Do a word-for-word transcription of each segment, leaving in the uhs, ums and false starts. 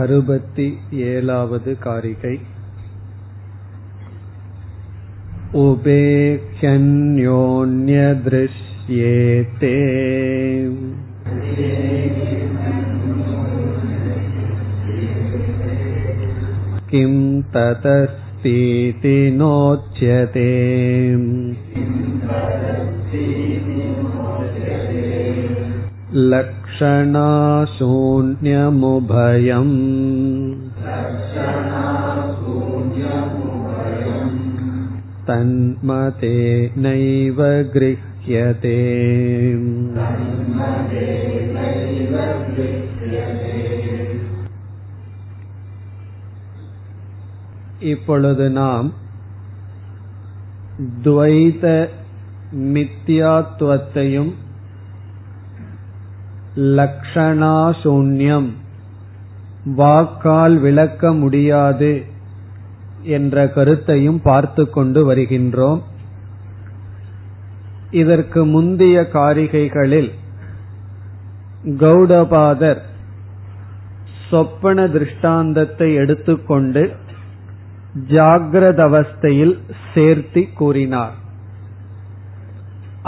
அறுபத்தி ஏழாவது காரிகை. உபேக்ஷன்யோன்யத்ருஷ்யேதே கிம் ததஸ்தீதி நோச்யதே. லக்ஷணாசூன்யமுபயம் தன்மதே நைவ க்ருஹ்யதே. இப்பொழுது நாம் துவைத மித்யாத்வத்தையும் லக்ஷணாசூன்யம் வாக்கால் விளக்க முடியாது என்ற கருத்தையும் பார்த்து கொண்டு வருகின்றோம். இதற்கு முந்தைய காரிகைகளில் கௌடபாதர் சொப்பன திருஷ்டாந்தத்தை எடுத்துக்கொண்டு ஜாகிரத அவஸ்தையில் சேர்த்தி கூறினார்.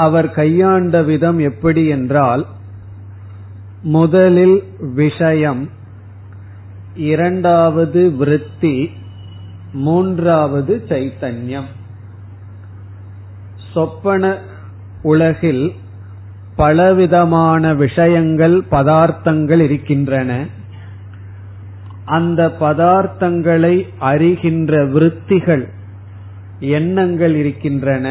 அவர் கையாண்ட விதம் எப்படி என்றால், முதலில் விஷயம், இரண்டாவது விருத்தி, மூன்றாவது சைத்தன்யம். சொப்பன உலகில் பலவிதமான விஷயங்கள், பதார்த்தங்கள் இருக்கின்றன. அந்த பதார்த்தங்களை அறிகின்ற விருத்திகள், எண்ணங்கள் இருக்கின்றன.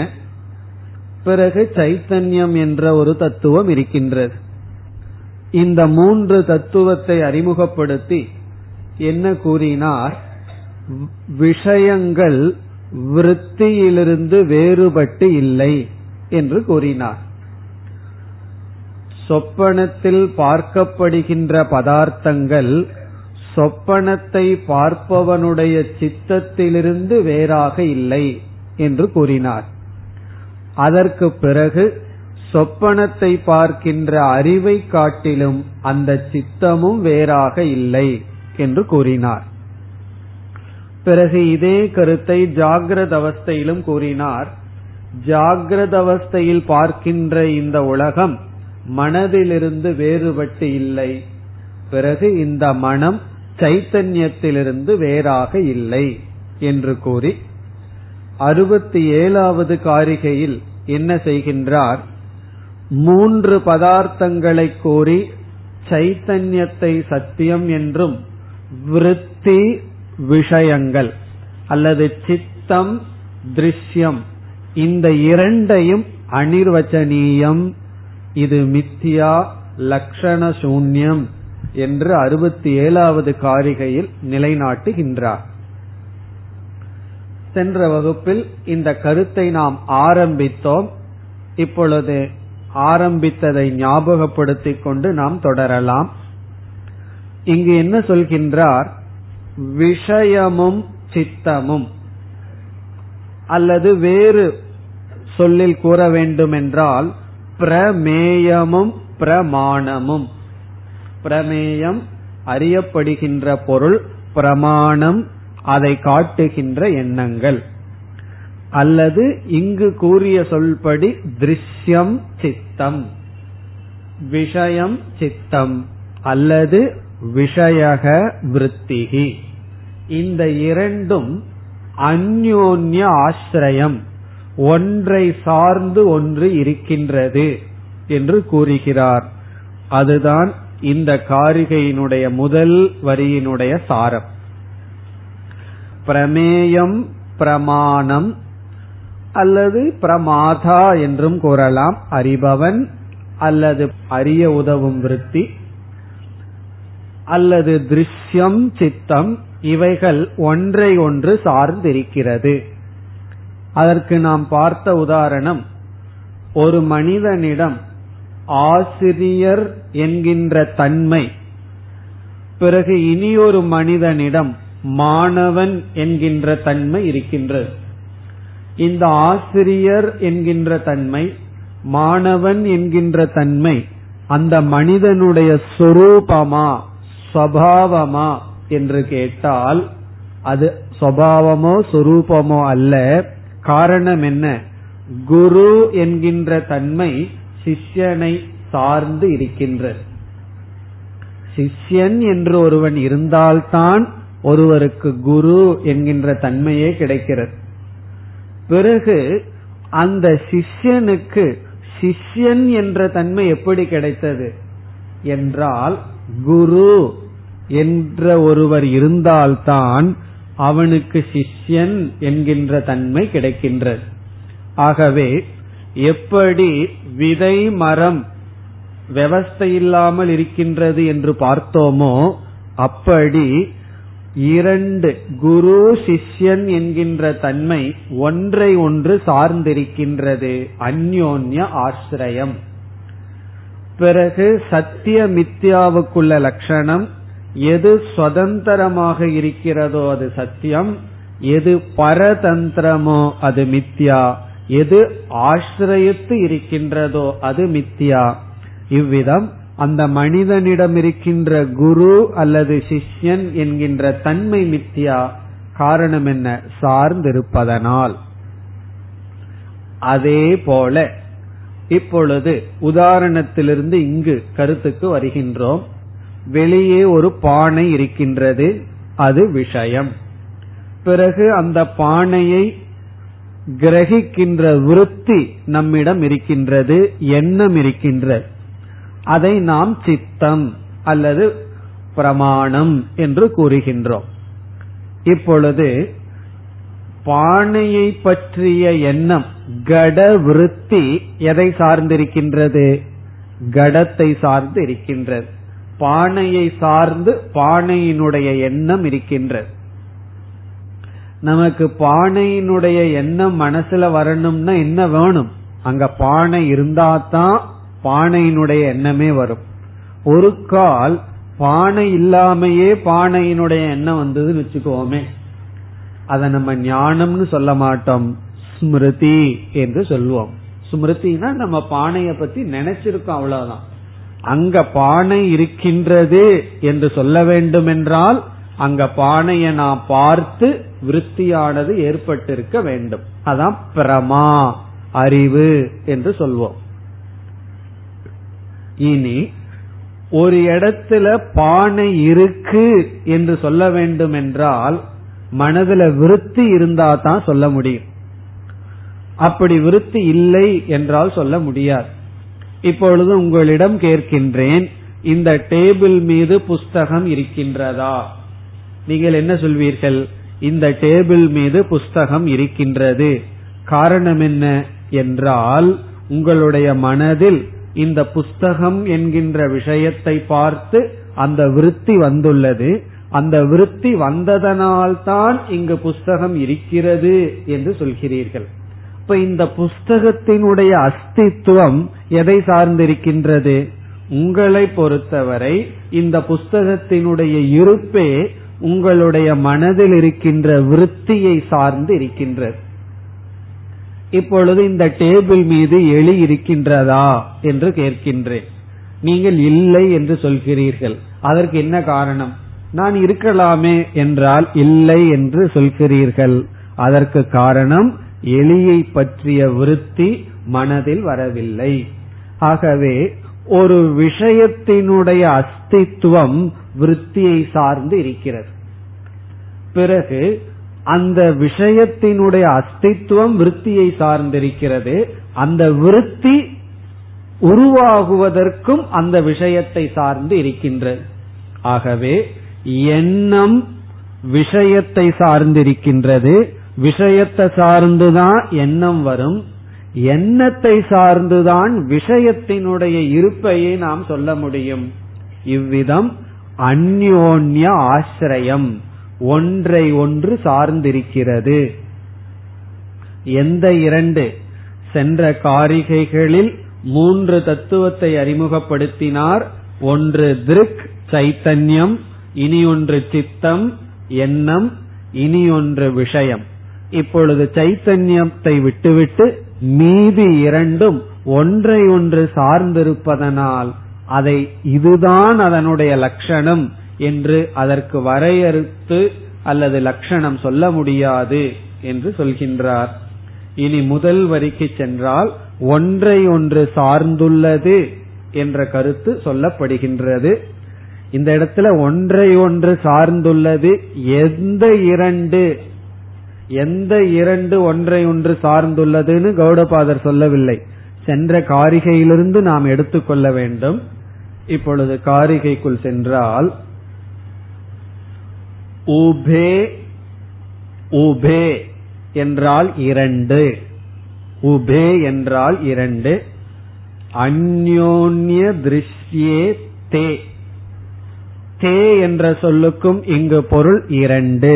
பிறகு சைத்தன்யம் என்ற ஒரு தத்துவம் இருக்கின்றது. இந்த மூன்று தத்துவத்தை அறிமுகப்படுத்தி என்ன கூறினார்? விஷயங்கள் விருத்தியிலிருந்து வேறுபட்டு இல்லை என்று கூறினார். சொப்பனத்தில் பார்க்கப்படுகின்ற பதார்த்தங்கள் சொப்பனத்தை பார்ப்பவனுடைய சித்தத்திலிருந்து வேறாக இல்லை என்று கூறினார். அதற்கு பிறகு சொப்பனத்தை பார்க்கின்ற அறிவை காட்டிலும் அந்த சித்தமும் வேறாக இல்லை என்று கூறினார். பிறகு இதே கருத்தை ஜாகிரத அவஸ்தையிலும் கூறினார். ஜாகிரத அவஸ்தையில் பார்க்கின்ற இந்த உலகம் மனதிலிருந்து வேறுபட்டு இல்லை. பிறகு இந்த மனம் சைத்தன்யத்திலிருந்து வேறாக இல்லை என்று கூறி அறுபத்தி ஏழாவது காரிகையில் என்ன செய்கின்றார்? மூன்று பதார்த்தங்களை கூறி சைத்தன்யத்தை சத்தியம் என்றும் விருத்தி விஷயங்கள் அல்லது சித்தம் திருஷ்யம் இந்த இரண்டையும் அனிர்வச்சனீயம், இது மித்யா, லக்ஷண சூன்யம் என்று அறுபத்தி ஏழாவது காரிகையில் நிலைநாட்டுகின்றார். சென்ற வகுப்பில் இந்த கருத்தை நாம் ஆரம்பித்தோம். இப்பொழுது ஆரம்பித்ததை ஞாபகப்படுத்திக் கொண்டு நாம் தொடரலாம். இங்கு என்ன சொல்கின்றார்? விஷயமும் சித்தமும், அல்லது வேறு சொல்லில் கூற வேண்டுமென்றால் பிரமேயமும் பிரமாணமும். பிரமேயம் அறியப்படுகின்ற பொருள், பிரமாணம் அதை காட்டுகின்ற எண்ணங்கள், அல்லது இங்கு கூறிய சொல்படி திருஷ்யம் சித்தம், விஷயம் சித்தம் அல்லது விஷயக விருத்திகி, இந்த இரண்டும் அந்யோன்ய ஆசிரயம், ஒன்றை சார்ந்து ஒன்று இருக்கின்றது என்று கூறுகிறார். அதுதான் இந்த காரிகையினுடைய முதல் வரியினுடைய சாரம். பிரமேயம் பிரமாணம் அல்லது பிரமாதா என்றும் கூறலாம், அறிபவன் அல்லது அறிய உதவும் விருத்தி, அல்லது திருஷ்யம் சித்தம், இவைகள் ஒன்றை ஒன்று சார்ந்திருக்கிறது. அதற்கு நாம் பார்த்த உதாரணம், ஒரு மனிதனிடம் ஆசிரியர் என்கின்ற தன்மை, பிறகு இனியொரு மனிதனிடம் மாணவன் என்கின்ற தன்மை இருக்கின்றது. இந்த ஆசிரியர் என்கின்ற தன்மை, மாணவன் என்கின்ற தன்மை அந்த மனிதனுடைய சொரூபமா, ஸ்வபாவமா என்று கேட்டால் அது சுபாவமோ சொரூபமோ அல்ல. காரணம் என்ன? குரு என்கின்ற தன்மை சிஷ்யனை சார்ந்து இருக்கின்றது. சிஷ்யன் என்று ஒருவன் இருந்தால்தான் ஒருவருக்கு குரு என்கின்ற தன்மையே கிடைக்கிறது. பிறகு அந்த சிஷ்யனுக்கு சிஷ்யன் என்ற தன்மை எப்படி கிடைத்தது என்றால், குரு என்ற ஒருவர் இருந்தால்தான் அவனுக்கு சிஷ்யன் என்கின்ற தன்மை கிடைக்கின்றது. ஆகவே எப்படி விதை மரம் விவஸ்தையில்லாமல் இருக்கின்றது என்று பார்த்தோமோ, அப்படி இரண்டு குரு சிஷ்யன் என்கின்ற தன்மை ஒன்றை ஒன்று சார்ந்திருக்கின்றது, அந்யோன்ய ஆசிரியம். பிறகு சத்திய மித்யாவுக்குள்ள லட்சணம், எது சுதந்திரமாக இருக்கிறதோ அது சத்தியம், எது பரதந்திரமோ அது மித்யா, எது ஆசிரியத்து இருக்கின்றதோ அது மித்யா. இவ்விதம் அந்த மனிதனிடம் இருக்கின்ற குரு அல்லது சிஷ்யன் என்கின்ற தன்மை மித்யா. காரணம் என்ன? சார்ந்திருப்பதனால். அதே போல இப்பொழுது உதாரணத்திலிருந்து இங்கு கருத்துக்கு வருகின்றோம். வெளியே ஒரு பானை இருக்கின்றது, அது விஷயம். பிறகு அந்த பானையை கிரகிக்கின்ற விருத்தி நம்மிடம் இருக்கின்றது, எண்ணம் இருக்கின்றது. அதை நாம் சித்தம் அல்லது பிரமாணம் என்று கூறுகின்றோம். இப்பொழுது பானையை பற்றிய எண்ணம், கட விருத்தி எதை சார்ந்திருக்கின்றது? கடத்தை சார்ந்து இருக்கின்றது. பானையை சார்ந்து பானையினுடைய எண்ணம் இருக்கின்றது. நமக்கு பானையினுடைய எண்ணம் மனசுல வரணும்னா என்ன வேணும்? அங்க பானை இருந்தாதான் பானையினுடைய எண்ணமே வரும். ஒரு கால் பானை இல்லாமையே பானையினுடைய எண்ணம் வந்ததுன்னு வச்சுக்கோமே, அத நம்ம ஞானம்னு சொல்ல மாட்டோம், ஸ்மிருதி என்று சொல்லுவோம். ஸ்மிருதினா நம்ம பானைய பத்தி நினைச்சிருக்கோம், அவ்வளவுதான். அங்க பானை இருக்கின்றது என்று சொல்ல வேண்டும் என்றால் அங்க பானையை நான் பார்த்து விருத்தியானது ஏற்பட்டிருக்க வேண்டும். அதான் பிரமா அறிவு என்று சொல்வோம். இனி ஒரு இடத்துல பானை இருக்கு என்று சொல்ல வேண்டும் என்றால் மனதுல விருத்தி இருந்தா தான் சொல்ல முடியும். அப்படி விருத்தி இல்லை என்றால் சொல்ல முடியாது. இப்பொழுது உங்களிடம் கேட்கின்றேன், இந்த டேபிள் மீது புஸ்தகம் இருக்கின்றதா? நீங்கள் என்ன சொல்வீர்கள்? இந்த டேபிள் மீது புஸ்தகம் இருக்கின்றது. காரணம் என்ன என்றால், உங்களுடைய மனதில் இந்த புஸ்தகம் என்கின்ற விஷயத்தை பார்த்து அந்த விருத்தி வந்துள்ளது. அந்த விருத்தி வந்ததனால்தான் இங்கு புஸ்தகம் இருக்கிறது என்று சொல்கிறீர்கள். இப்ப இந்த புஸ்தகத்தினுடைய அஸ்தித்துவம் எதை சார்ந்திருக்கின்றது? உங்களை பொறுத்தவரை இந்த புஸ்தகத்தினுடைய இருப்பே உங்களுடைய மனதில் இருக்கின்ற விருத்தியை சார்ந்து இருக்கின்றது. இப்பொழுது இந்த டேபிள் மீது எலி இருக்கின்றதா என்று கேட்கின்றேன். நீங்கள் இல்லை என்று சொல்கிறீர்கள். அதற்கு என்ன காரணம்? நான் இருக்கலாமே என்றால் இல்லை என்று சொல்கிறீர்கள். அதற்கு காரணம் எலியை பற்றிய விருத்தி மனதில் வரவில்லை. ஆகவே ஒரு விஷயத்தினுடைய அஸ்தித்துவம் விருத்தியை சார்ந்து இருக்கிறது. பிறகு அந்த விஷயத்தினுடைய அஸ்தித்துவம் விருத்தியை சார்ந்திருக்கிறது. அந்த விருத்தி உருவாகுவதற்கும் அந்த விஷயத்தை சார்ந்து இருக்கின்றது. ஆகவே எண்ணம் விஷயத்தை சார்ந்திருக்கின்றது. விஷயத்தை சார்ந்துதான் எண்ணம் வரும். எண்ணத்தை சார்ந்துதான் விஷயத்தினுடைய இருப்பையே நாம் சொல்ல முடியும். இவ்விதம் அந்யோன்ய ஆசிரியம், ஒன்றை ஒன்று சார்ந்திருக்கிறது. எந்த இரண்டு சென்ற காரிகைகளில் மூன்று தத்துவத்தை அறிமுகப்படுத்தினார்? ஒன்று திருக் சைத்தன்யம், இனி ஒன்று சித்தம் எண்ணம், இனி ஒன்று விஷயம். இப்பொழுது சைத்தன்யத்தை விட்டுவிட்டு மீதி இரண்டும் ஒன்றை ஒன்று சார்ந்திருப்பதனால் அதை இதுதான் அதனுடைய லட்சணம் என்று அதற்கு வரையறுத்து அல்லது லட்சணம் சொல்ல முடியாது என்று சொல்கின்றார். இனி முதல் வரிக்கு சென்றால் ஒன்றை ஒன்று சார்ந்துள்ளது என்ற கருத்து சொல்லப்படுகின்றது. இந்த இடத்துல ஒன்றை ஒன்று சார்ந்துள்ளது, எந்த இரண்டு எந்த இரண்டு ஒன்றை ஒன்று சார்ந்துள்ளதுன்னு கௌடபாதர் சொல்லவில்லை. சென்ற காரிகையிலிருந்து நாம் எடுத்துக்கொள்ள வேண்டும். இப்பொழுது காரிகைக்குள் சென்றால் உபே உபே என்றால் இரண்டு, உபே என்றால் இரண்டு, அந்யோன்ய திருஷ்யே தே, தே என்ற சொல்லுக்கும் இங்கு பொருள் இரண்டு.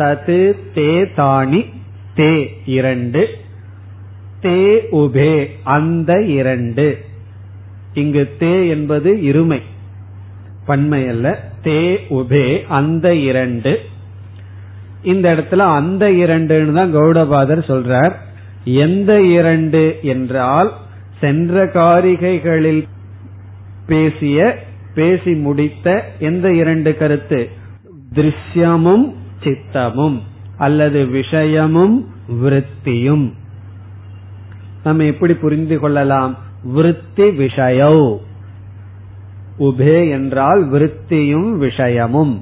தது தே தானி தே இரண்டு, தே உபே அந்த இரண்டு. இங்கு தே என்பது இருமை, பன்மை அல்ல. தே உபே அந்த இரண்டு. இந்த இடத்துல அந்த இரண்டுன்னு தான் கௌடபாதர் சொல்றார். எந்த இரண்டு என்றால் சென்ற காரிகைகளில் பேசிய பேசி முடித்த எந்த இரண்டு கருத்து? திருஷ்யமும் சித்தமும் அல்லது விஷயமும் விருத்தியும். நம்ம எப்படி புரிந்து கொள்ளலாம்? விருத்தி விஷய, உபே என்றால் விருத்தியும் விஷயமும்,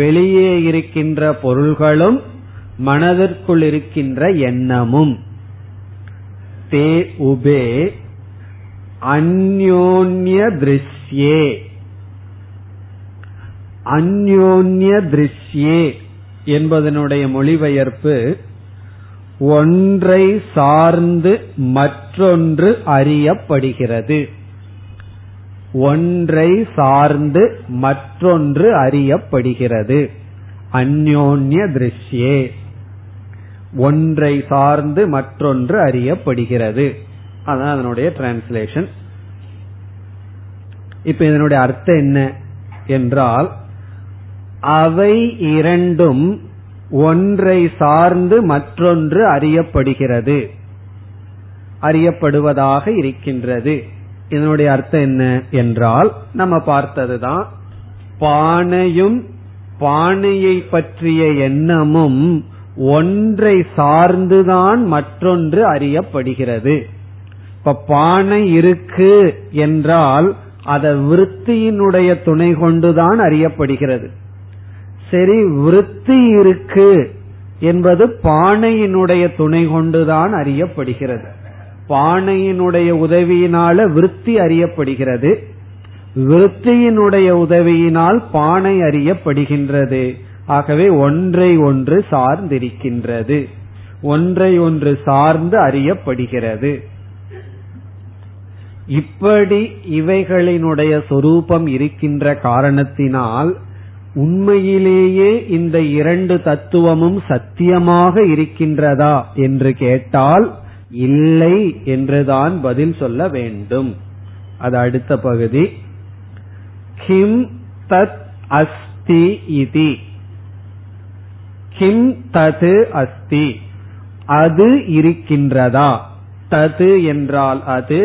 வெளியே இருக்கின்ற பொருள்களும் மனதிற்குள் இருக்கின்ற எண்ணமும். தே உபே அந்யோன்ய திருஷ்யே, அந்யோன்ய திருஷ்யே என்பதனுடைய மொழிபெயர்ப்பு ஒன்றை சார்ந்து மற்றொன்று அறியப்படுகிறது. ஒன்றை சார்ந்து மற்றொன்று அறியப்படுகிறது. அந்யோன்ய திருஷ்யே, ஒன்றை சார்ந்து மற்றொன்று அறியப்படுகிறது. அதான் அதனுடைய டிரான்ஸ்லேஷன். இப்ப இதனுடைய அர்த்தம் என்ன என்றால், அவை இரண்டும் ஒன்றை சார்ந்து மற்றொன்று அறியப்படுகிறது, அறியப்படுவதாக இருக்கின்றது. இதனுடைய அர்த்தம் என்ன என்றால், நம்ம பார்த்ததுதான், பானையும் பானையை பற்றிய எண்ணமும் ஒன்றை சார்ந்துதான் மற்றொன்று அறியப்படுகிறது. இப்ப பானை இருக்கு என்றால் அத விருத்தியினுடைய துணை கொண்டுதான் அறியப்படுகிறது. சரி, விருத்தி இருக்கு என்பது பானையினுடைய துணை கொண்டுதான் அறியப்படுகிறது. பானையினுடைய உதவியினால விருத்தி அறியப்படுகிறது, விருத்தியினுடைய உதவியினால் பானை அறியப்படுகின்றது. ஆகவே ஒன்றை ஒன்று சார்ந்திருக்கின்றது, ஒன்றை ஒன்று சார்ந்து அறியப்படுகிறது. இப்படி இவைகளினுடைய சொரூபம் இருக்கின்ற காரணத்தினால் உண்மையிலேயே இந்த இரண்டு தத்துவமும் சத்தியமாக இருக்கின்றதா என்று கேட்டால் இல்லை என்றுதான் பதில் சொல்ல வேண்டும். அது அடுத்த பகுதி. கிம் தத் அஸ்தி இதி, கிம் தது அஸ்தி, அது இருக்கின்றதா? தது என்றால் அது,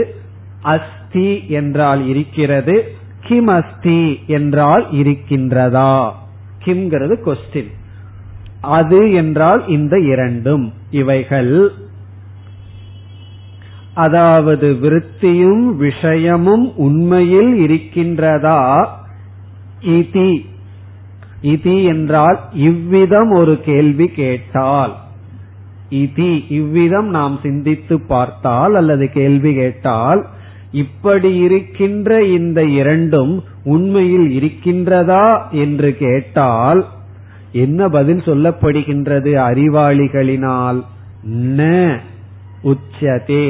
அஸ்தி என்றால் இருக்கிறது, கிம் அஸ்தி என்றால் இருக்கின்றதா. கிம்ங்கிறது கொஸ்டின். அது என்றால் இந்த இரண்டும், இவைகள், அதாவது விருத்தியும் விஷயமும் உண்மையில் இருக்கின்றதா? இதி, இதி என்றால் இவ்விதம் ஒரு கேள்வி கேட்டால், இதி இவ்விதம் நாம் சிந்தித்து பார்த்தால் அல்லது கேள்வி கேட்டால், இப்படி இருக்கின்ற இந்த இரண்டும் உண்மையில் இருக்கின்றதா என்று கேட்டால் என்ன பதில் சொல்லப்படுகின்றது அறிவாளிகளினால்? ந உச்சதே,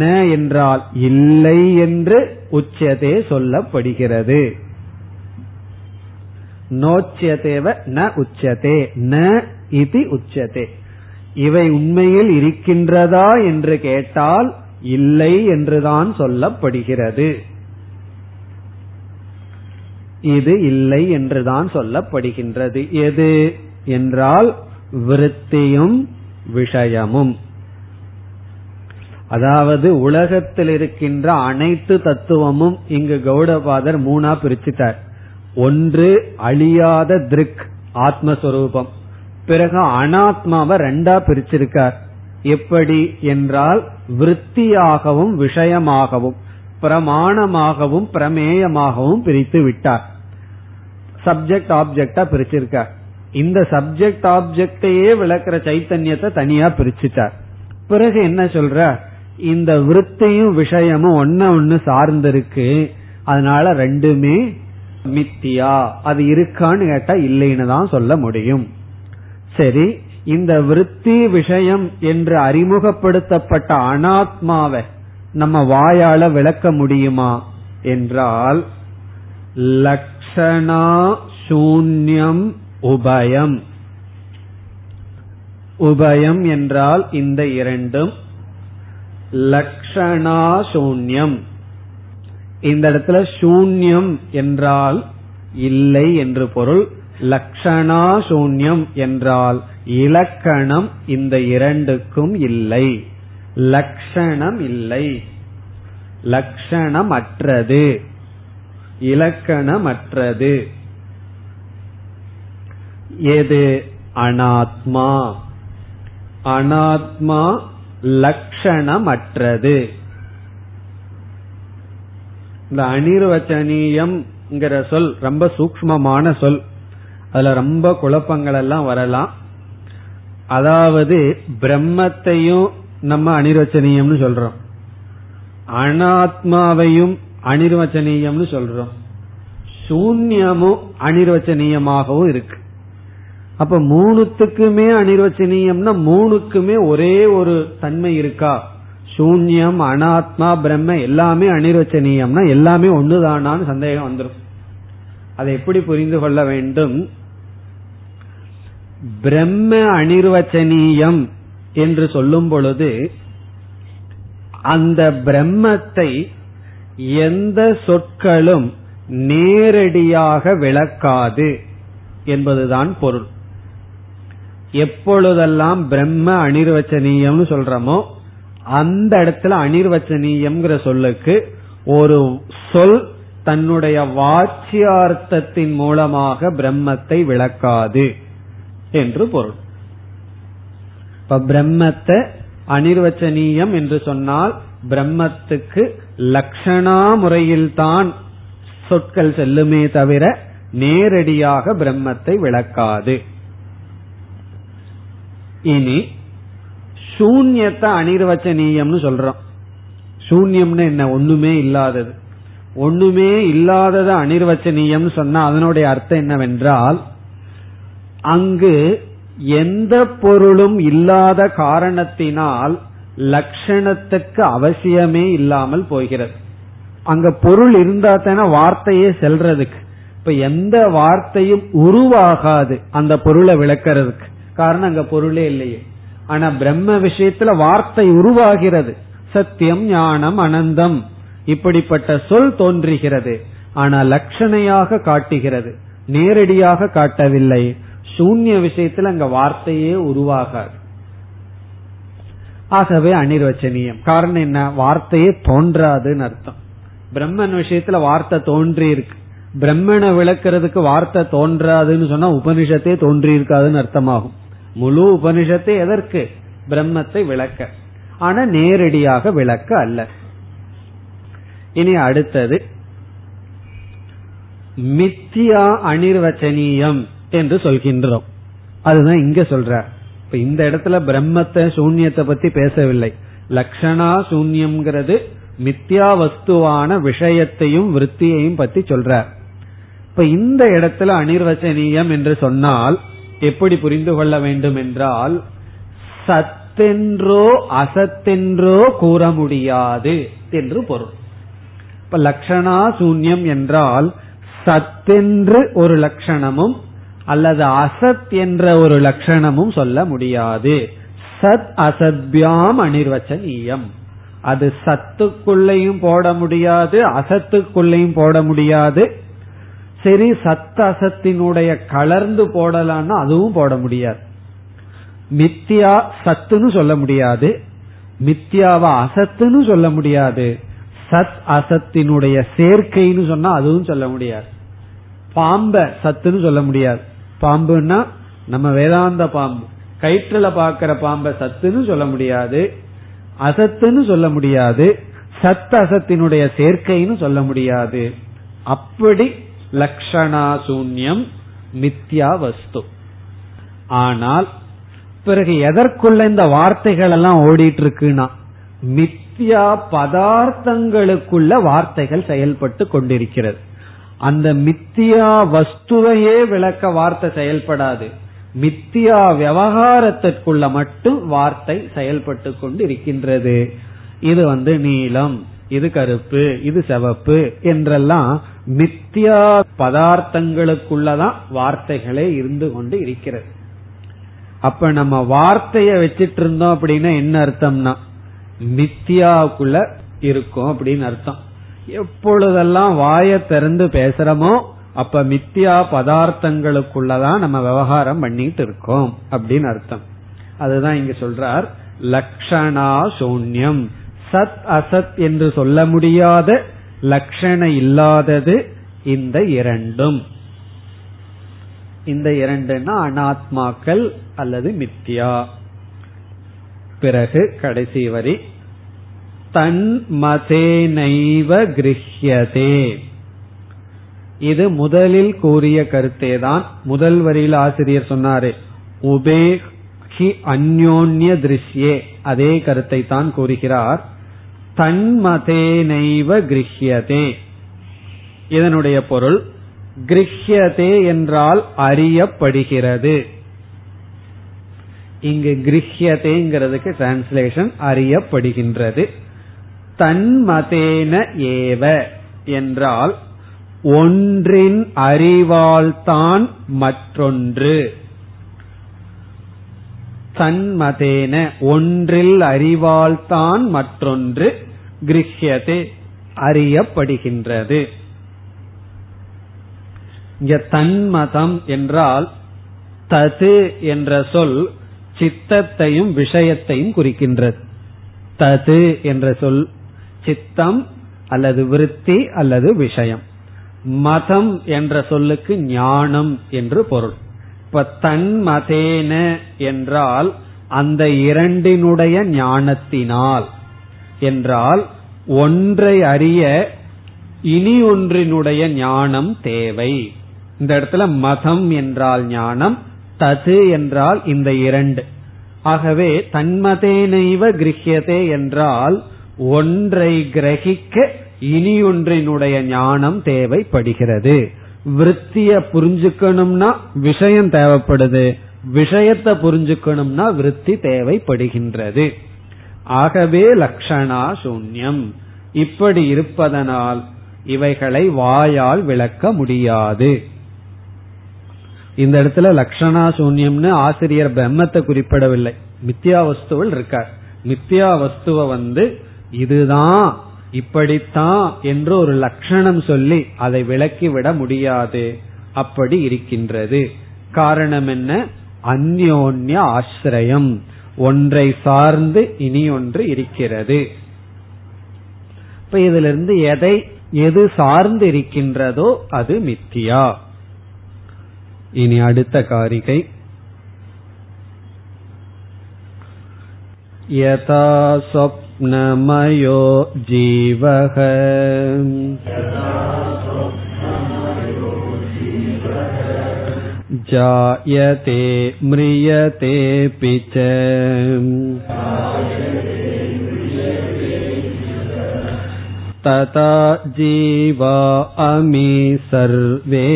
ந என்றால் இல்லை என்று உச்சதே சொல்லப்படுகிறது. நோச்சதேவ ந உச்சதே, ந இதி உச்சதே. இவை உண்மையில் இருக்கின்றதா என்று கேட்டால் இல்லை என்றுதான் சொல்லப்படுகிறது. இது இல்லை என்றுதான் சொல்லப்படுகின்றது. எது என்றால் விருத்தியும் விஷயமும். அதாவது உலகத்தில் இருக்கின்ற அனைத்து தத்துவமும் இங்கு கௌடபாதர் மூணா பிரிச்சுட்டார். ஒன்று அழியாத திருக் ஆத்மஸ்வரூபம், பிறகு அனாத்மாவை ரெண்டா பிரிச்சிருக்கார். எப்படி என்றால் விருத்தியாகவும் விஷயமாகவும் பிரமாணமாகவும் பிரமேயமாகவும் பிரித்து விட்டார். சப்ஜெக்ட் ஆப்ஜெக்டா பிரிச்சிருக்கார். இந்த சப்ஜெக்ட் ஆப்ஜெக்டையே விளக்குற சைத்தன்யத்தை தனியா பிரிச்சுட்டார். பிறகு என்ன சொல்ற, இந்த விருத்தியும் விஷயமும் ஒன்ன ஒன்னு சார்ந்திருக்கு, அதனால ரெண்டுமே மித்தியா. அது இருக்கான்னு கேட்டா இல்லைன்னு தான் சொல்ல முடியும். சரி, இந்த விருத்தி விஷயம் என்று அறிமுகப்படுத்தப்பட்ட அனாத்மாவை நம்ம வாயால விளக்க முடியுமா என்றால் லக்ஷணா சூன்யம் உபயம். உபயம் என்றால் இந்த இரண்டும். லக்ஷணா சூன்யம், இந்த இடத்துல சூன்யம் என்றால் இல்லை என்று பொருள். லக்ஷணா சூன்யம் என்றால் இலக்கணம் இந்த இரண்டுக்கும் இல்லை, லக்ஷணம் இல்லை, லக்ஷணம் அற்றது, இலக்கணமற்றது. எது? அனாத்மா. அனாத்மா லட்சணமற்றது. இந்த அனிர்வச்சனீயம் சொல் ரொம்ப சூக்ஷ்மமான சொல், அதுல ரொம்ப குழப்பங்கள் எல்லாம் வரலாம். அதாவது பிரம்மத்தையும் நம்ம அனிர்வச்சனீயம்னு சொல்றோம், அனாத்மாவையும் அனிர்வச்சனீயம்னு சொல்றோம், சூன்யமும் அனிர்வச்சனீயமாகவும் இருக்கு. அப்ப மூணுத்துக்குமே அனிர்வச்சனீயம்னா மூணுக்குமே ஒரே ஒரு தன்மை இருக்கா? சூன்யம், அனாத்மா, பிரம்ம எல்லாமே அனிர்வச்சனீயம்னா எல்லாமே ஒண்ணுதானான்னு சந்தேகம் வந்துடும். அதை எப்படி புரிந்து கொள்ள வேண்டும்? பிரம்ம அனிர்வச்சனீயம் என்று சொல்லும் பொழுது அந்த பிரம்மத்தை எந்த சொற்களும் நேரடியாக விளக்காது என்பதுதான் பொருள். எப்பொழுதெல்லாம் பிரம்ம அனிர்வச்சனீயம்னு சொல்றமோ அந்த இடத்துல அனிர்வச்சனீயம் சொல்லுக்கு ஒரு சொல் தன்னுடைய வாச்சியார்த்தத்தின் மூலமாக பிரம்மத்தை விளக்காது என்று பொருள். இப்ப பிரம்மத்தை அனிர்வச்சனீயம் என்று சொன்னால் பிரம்மத்துக்கு லக்ஷணா முறையில்தான் சொற்கள் செல்லுமே தவிர நேரடியாக பிரம்மத்தை விளக்காது. இனி சூன்யத்தை அனிர்வச்சனீயம்னு சொல்றோம். சூன்யம்னு என்ன? ஒண்ணுமே இல்லாதது. ஒண்ணுமே இல்லாதத அனிர்வச்சனீயம் சொன்னா அதனுடைய அர்த்தம் என்னவென்றால் அங்கு எந்த பொருளும் இல்லாத காரணத்தினால் லட்சணத்துக்கு அவசியமே இல்லாமல் போகிறது. அங்க பொருள் இருந்தா தானே வார்த்தையே செல்றதுக்கு. இப்ப எந்த வார்த்தையும் உருவாகாது அந்த பொருளை விளக்கிறதுக்கு, காரணம் அங்க பொருளே இல்லையே. ஆனா பிரம்ம விஷயத்துல வார்த்தை உருவாகிறது, சத்தியம், ஞானம், அனந்தம் இப்படிப்பட்ட சொல் தோன்றுகிறது. ஆனா லட்சணையாக காட்டுகிறது, நேரடியாக காட்டவில்லை. சூன்ய விஷயத்துல அங்க வார்த்தையே உருவாகாது. ஆகவே அனிர்வச்சனீயம். காரணம் என்ன? வார்த்தையே தோன்றாதுன்னு அர்த்தம். பிரம்மன் விஷயத்துல வார்த்தை தோன்றி இருக்கு, பிரம்மனை விளக்கிறதுக்கு வார்த்தை தோன்றாதுன்னு சொன்னா உபனிஷத்தே தோன்றி இருக்காதுன்னு அர்த்தமாகும். முழு உபனிஷத்தை எதற்கு? பிரம்மத்தை விளக்க. ஆனா நேரடியாக விளக்க அல்ல. இனி அடுத்தது மித்தியா அனிர்வச்சனீயம் என்று சொல்கின்றோம். அதுதான் இங்க சொல்ற. இப்ப இந்த இடத்துல பிரம்மத்தை சூன்யத்தை பத்தி பேசவில்லை. லக்ஷணா சூன்யம்ங்கிறது மித்தியா வஸ்துவான விஷயத்தையும் விருத்தியையும் பத்தி சொல்ற. இப்ப இந்த இடத்துல அனிர்வச்சனீயம் என்று சொன்னால் எப்படி புரிந்து கொள்ள வேண்டும் என்றால் சத்தென்றோ அசத்தென்றோ கூற முடியாது என்று பொருள். இப்ப லக்ஷணா சூன்யம் என்றால் சத்தென்று ஒரு லட்சணமும் அல்லது அசத் என்ற ஒரு லட்சணமும் சொல்ல முடியாது. சத் அசத்யாம் அனிர்வச்சனீயம். அது சத்துக்குள்ளையும் போட முடியாது, அசத்துக்குள்ளையும் போட முடியாது. சரி, சத்த அசத்தினுடைய கலர்ந்து போடலான்னா அதுவும் போட முடியாது. மித்தியா சத்துன்னு சொல்ல முடியாது, மித்தியாவ அசத்துன்னு சொல்ல முடியாது, சத் அசத்தினுடைய சேர்க்கைன்னு சொன்னா அதுவும் சொல்ல முடியாது. பாம்ப சத்துன்னு சொல்ல முடியாது. பாம்புன்னா நம்ம வேதாந்த பாம்பு, கயிற்றுல பாக்கிற பாம்ப சத்துன்னு சொல்ல முடியாது, அசத்துன்னு சொல்ல முடியாது, சத் அசத்தினுடைய சேர்க்கைன்னு சொல்ல முடியாது. அப்படி லக்ஷணா சூன்யம் மித்யா வஸ்து. ஆனால் பிறகு எதற்குள்ள இந்த வார்த்தைகள் எல்லாம் ஓடிட்டு இருக்குன்னா, மித்யா பதார்த்தங்களுக்குள்ள வார்த்தைகள் செயல்பட்டு கொண்டிருக்கிறது. அந்த மித்தியா வஸ்துவையே விளக்க வார்த்தை செயல்படாது, மித்தியா விவகாரத்திற்குள்ள மட்டும் வார்த்தை செயல்பட்டு கொண்டு இருக்கின்றது. இது வந்து நீலம், இது கருப்பு, இது சிவப்பு என்றெல்லாம் மித்தியா பதார்த்தங்களுக்குள்ளதான் வார்த்தைகளே இருந்து கொண்டு இருக்கிறது. அப்ப நம்ம வார்த்தைய வச்சிட்டு இருந்தோம் அப்படின்னா என்ன அர்த்தம்னா மித்தியாவுக்குள்ள இருக்கும் அப்படின்னு அர்த்தம். எப்பொழுதெல்லாம் வாயை திறந்து பேசுறமோ அப்ப மித்தியா பதார்த்தங்களுக்குள்ளதான் நம்ம விவகாரம் பண்ணிட்டு இருக்கோம் அப்படின்னு அர்த்தம். அதுதான் இங்க சொல்றார் லக்ஷணா சூன்யம், சத் அசத் என்று சொல்ல முடியாத லக்ஷண இல்லாதது இந்த இரண்டும். இந்த இரண்டுன்னா அனாத்மாக்கள் அல்லது மித்தியா. பிறகு கடைசி வரி தன்மதேனைவ கிருஹ்யதே. இது முதலில் கூறிய கருத்தே தான். முதல் வரியில் ஆசிரியர் சொன்னாரு உபே ஹி அந்யோன்ய திருஷ்யே, அதே கருத்தை தான் கூறுகிறார். தன்மதேனைவ கிருஹ்யதே, இதனுடைய பொருள் கிருஹ்யதே என்றால் அறியப்படுகிறது. இங்கு கிருஹ்யதேங்கிறதுக்கு டிரான்ஸ்லேஷன் அறியப்படுகின்றது. தன்மதேன ஏவ என்றால் ஒன்றின் அறிவால்தான் மற்றொன்று. தன்மதேன ஒன்றில் அறிவால்தான் மற்றொன்று கிருஹ்யதே அறியப்படுகின்றது. இங்க தன்மதம் என்றால் தது என்ற சொல் சித்தத்தையும் விஷயத்தையும் குறிக்கின்றது. தது என்ற சொல் சித்தம் அல்லது விருத்தி அல்லது விஷயம். மதம் என்ற சொல்லுக்கு ஞானம் என்று பொருள். இப்ப தன்மதேன என்றால் அந்த இரண்டினுடைய ஞானத்தினால் என்றால் ஒன்றை அறிய இனி ஒன்றினுடைய ஞானம் தேவை. இந்த இடத்துல மதம் என்றால் ஞானம், தது என்றால் இந்த இரண்டு. ஆகவே தன்மதேனைவ கிருஹ்யதே என்றால் ஒன்றை கிரகிக்க இனி ஒன்றினுடைய ஞானம் தேவைப்படுகிறது. விருத்திய புரிஞ்சுக்கணும்னா விஷயம் தேவைப்படுது, விஷயத்தை புரிஞ்சுக்கணும்னா விருத்தி தேவைப்படுகின்றது. ஆகவே லக்ஷணா சூன்யம் இப்படி இருப்பதனால் இவைகளை வாயால் விளக்க முடியாது. இந்த இடத்துல லக்ஷணா சூன்யம்னு ஆசிரியர் பிரம்மத்தை குறிப்பிடவில்லை, மித்யா வஸ்துவில் இருக்கார். மித்யா வஸ்துவ வந்து இதுதான் இப்படித்தான் என்று ஒரு லட்சணம் சொல்லி அதை விளக்கிவிட முடியாது. அப்படி இருக்கின்றது. காரணம் என்ன? அந்யோன்ய ஆசிரியம், ஒன்றை சார்ந்து இனி ஒன்று இருக்கிறது. இப்ப இதிலிருந்து எதை எது சார்ந்து இருக்கின்றதோ அது மித்தியா. இனி அடுத்த காரிகை யதா ஸ்வப்னமயோ ஜீவஹ ஜாயதே ம்ரியதே பிச்ச ததா ஜீவா அமி சர்வே.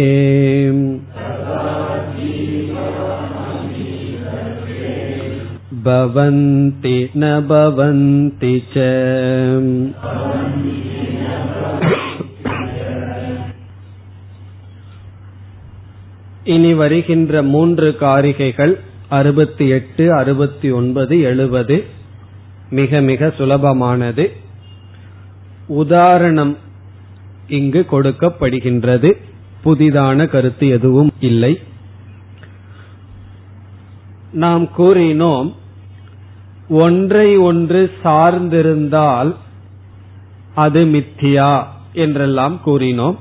இனி வருகின்ற மூன்று காரிகைகள் அறுபத்தி எட்டு, அறுபத்தி ஒன்பது, எழுபது மிக மிக சுலபமானது. உதாரணம் இங்கு கொடுக்கப்படுகின்றது, புதிதான கருத்து எதுவும் இல்லை. நாம் கூறினோம் ஒன்றை ஒன்று சார்ந்திருந்தால் அது மித்தியா என்றெல்லாம் கூறினோம்.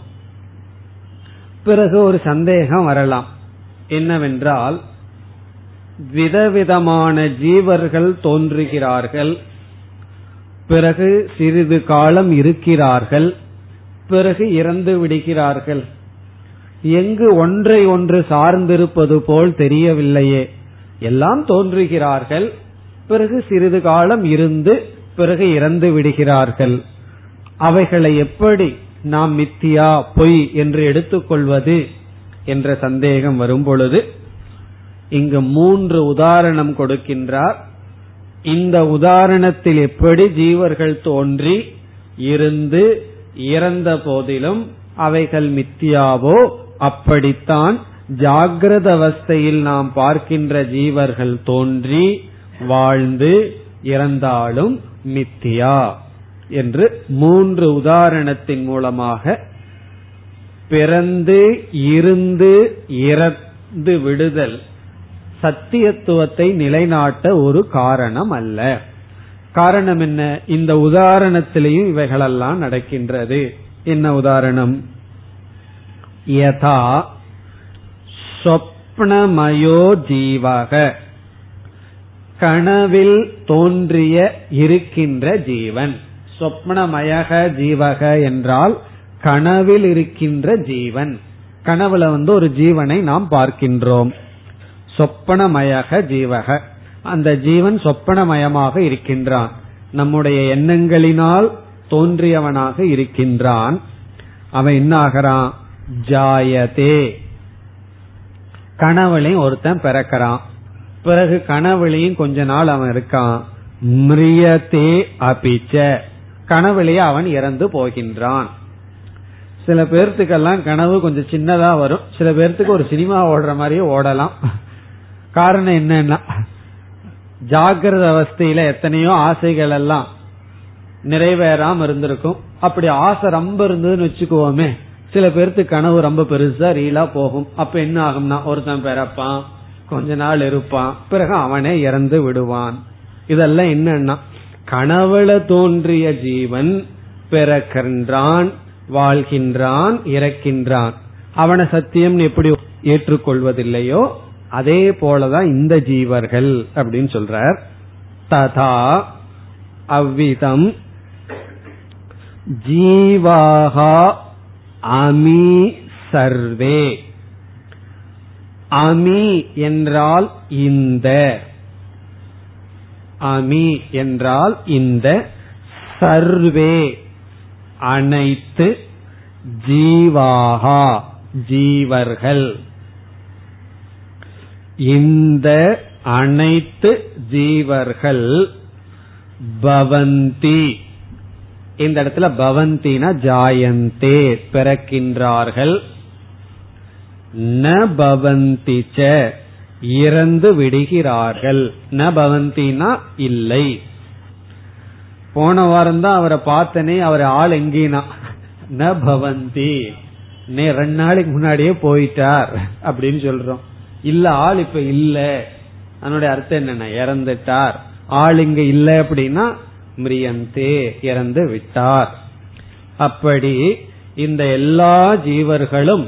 பிறகு ஒரு சந்தேகம் வரலாம், என்னவென்றால் விதவிதமான ஜீவர்கள் தோன்றுகிறார்கள், பிறகு சிறிது காலம் இருக்கிறார்கள், பிறகு இறந்து விடுகிறார்கள். எங்கு ஒன்றை ஒன்று சார்ந்திருப்பது போல் தெரியவில்லையே, எல்லாம் தோன்றுகிறார்கள், பிறகு சிறிது காலம் இருந்து பிறகு இறந்து விடுகிறார்கள். அவைகளை எப்படி நாம் மித்தியா பொய் என்று எடுத்துக்கொள்வது என்ற சந்தேகம் வரும் பொழுது இங்கு மூன்று உதாரணம் கொடுக்கின்றார். இந்த உதாரணத்தில் எப்படி ஜீவர்கள் தோன்றி இருந்து இறந்த போதிலும் அவைகள் மித்தியாவோ, அப்படித்தான் ஜாகிரத அவஸ்தையில் நாம் பார்க்கின்ற ஜீவர்கள் தோன்றி வாழ்ந்து இறந்தாலும் மித்தியா என்று மூன்று உதாரணத்தின் மூலமாக பிறந்து இருந்து இறந்து விடுதல் சத்தியத்துவத்தை நிலைநாட்ட ஒரு காரணம் அல்ல. காரணம் என்ன? இந்த உதாரணத்திலேயும் இவைகளெல்லாம் நடக்கின்றது. என்ன உதாரணம்? யதா சொப்னமயோ ஜீவக, கனவில் தோன்றிய இருக்கின்ற ஜீவன். சொப்னமயக ஜீவக என்றால் கனவில் இருக்கின்ற ஜீவன். கனவுல வந்து ஒரு ஜீவனை நாம் பார்க்கின்றோம். சொப்பனமயக ஜீவக, அந்த ஜீவன் சொப்பனமயமாக இருக்கின்றான், நம்முடைய எண்ணங்களினால் தோன்றியவனாக இருக்கின்றான். அவன் என்ன ஆகிறான்? ஜாயதே. கனவுலையும் ஒருத்தன் பிறக்கிறான், பிறகு கனவுலையும் கொஞ்ச நாள் அவன் இருக்கான். மிரியதே அபிச்ச, கனவுலையே அவன் இறந்து போகின்றான். சில பேர்த்துக்கெல்லாம் கனவு கொஞ்சம் சின்னதா வரும், சில பேர்த்துக்கு ஒரு சினிமா ஓடுற மாதிரியே ஓடலாம். காரணம் என்னன்னா, ஜாகிரத அவஸ்தையில எத்தனையோ ஆசைகள் எல்லாம் நிறைவேறாம இருந்திருக்கும். அப்படி ஆசை ரொம்ப இருந்ததுன்னு வச்சுக்கோமே, சில பேருக்கு கனவு ரொம்ப பெருசா ரீலா போகும். அப்ப என்ன ஆகும்னா, ஒருத்தன் பிறப்பான், கொஞ்ச நாள் இருப்பான், பிறகு அவனே இறந்து விடுவான். இதெல்லாம் என்னன்னா, கனவுல தோன்றிய ஜீவன் பிறக்கின்றான், வாழ்கின்றான், இறக்கின்றான். அவனை சத்தியம் எப்படி ஏற்றுக்கொள்வதில்லையோ அதே போலதான் இந்த ஜீவர்கள் அப்படின்னு சொல்றார். ததா அவ்விதம் ஜீவாஹா அமி சர்வே. அமி என்றால் இந்த, அமி என்றால் இந்த, சர்வே அனைத்து, ஜீவாஹா ஜீவர்கள், இந்த அனைத்து ஜீவர்கள், பவந்தி. இந்த இடத்துல பவந்தினா ஜாயந்தே பிறக்கின்றார்கள், ந பவந்தி ச இறந்து விடுகிறார்கள். ந பவந்தினா இல்லை. போன வாரம் தான் அவரை பார்த்தனே, அவர் ஆள் எங்கினா, ந பவந்தி நே ரெண்டு நாளைக்கு முன்னாடியே போயிட்டார் அப்படின்னு சொல்றோம். இல்ல, ஆள் இப்ப இல்ல. அதனுடைய அர்த்தம் என்னன்னா, இறந்துட்டார். ஆள் இங்க இல்ல அப்படின்னா மிரியந்தே இறந்து விட்டார். அப்படி இந்த எல்லா ஜீவர்களும்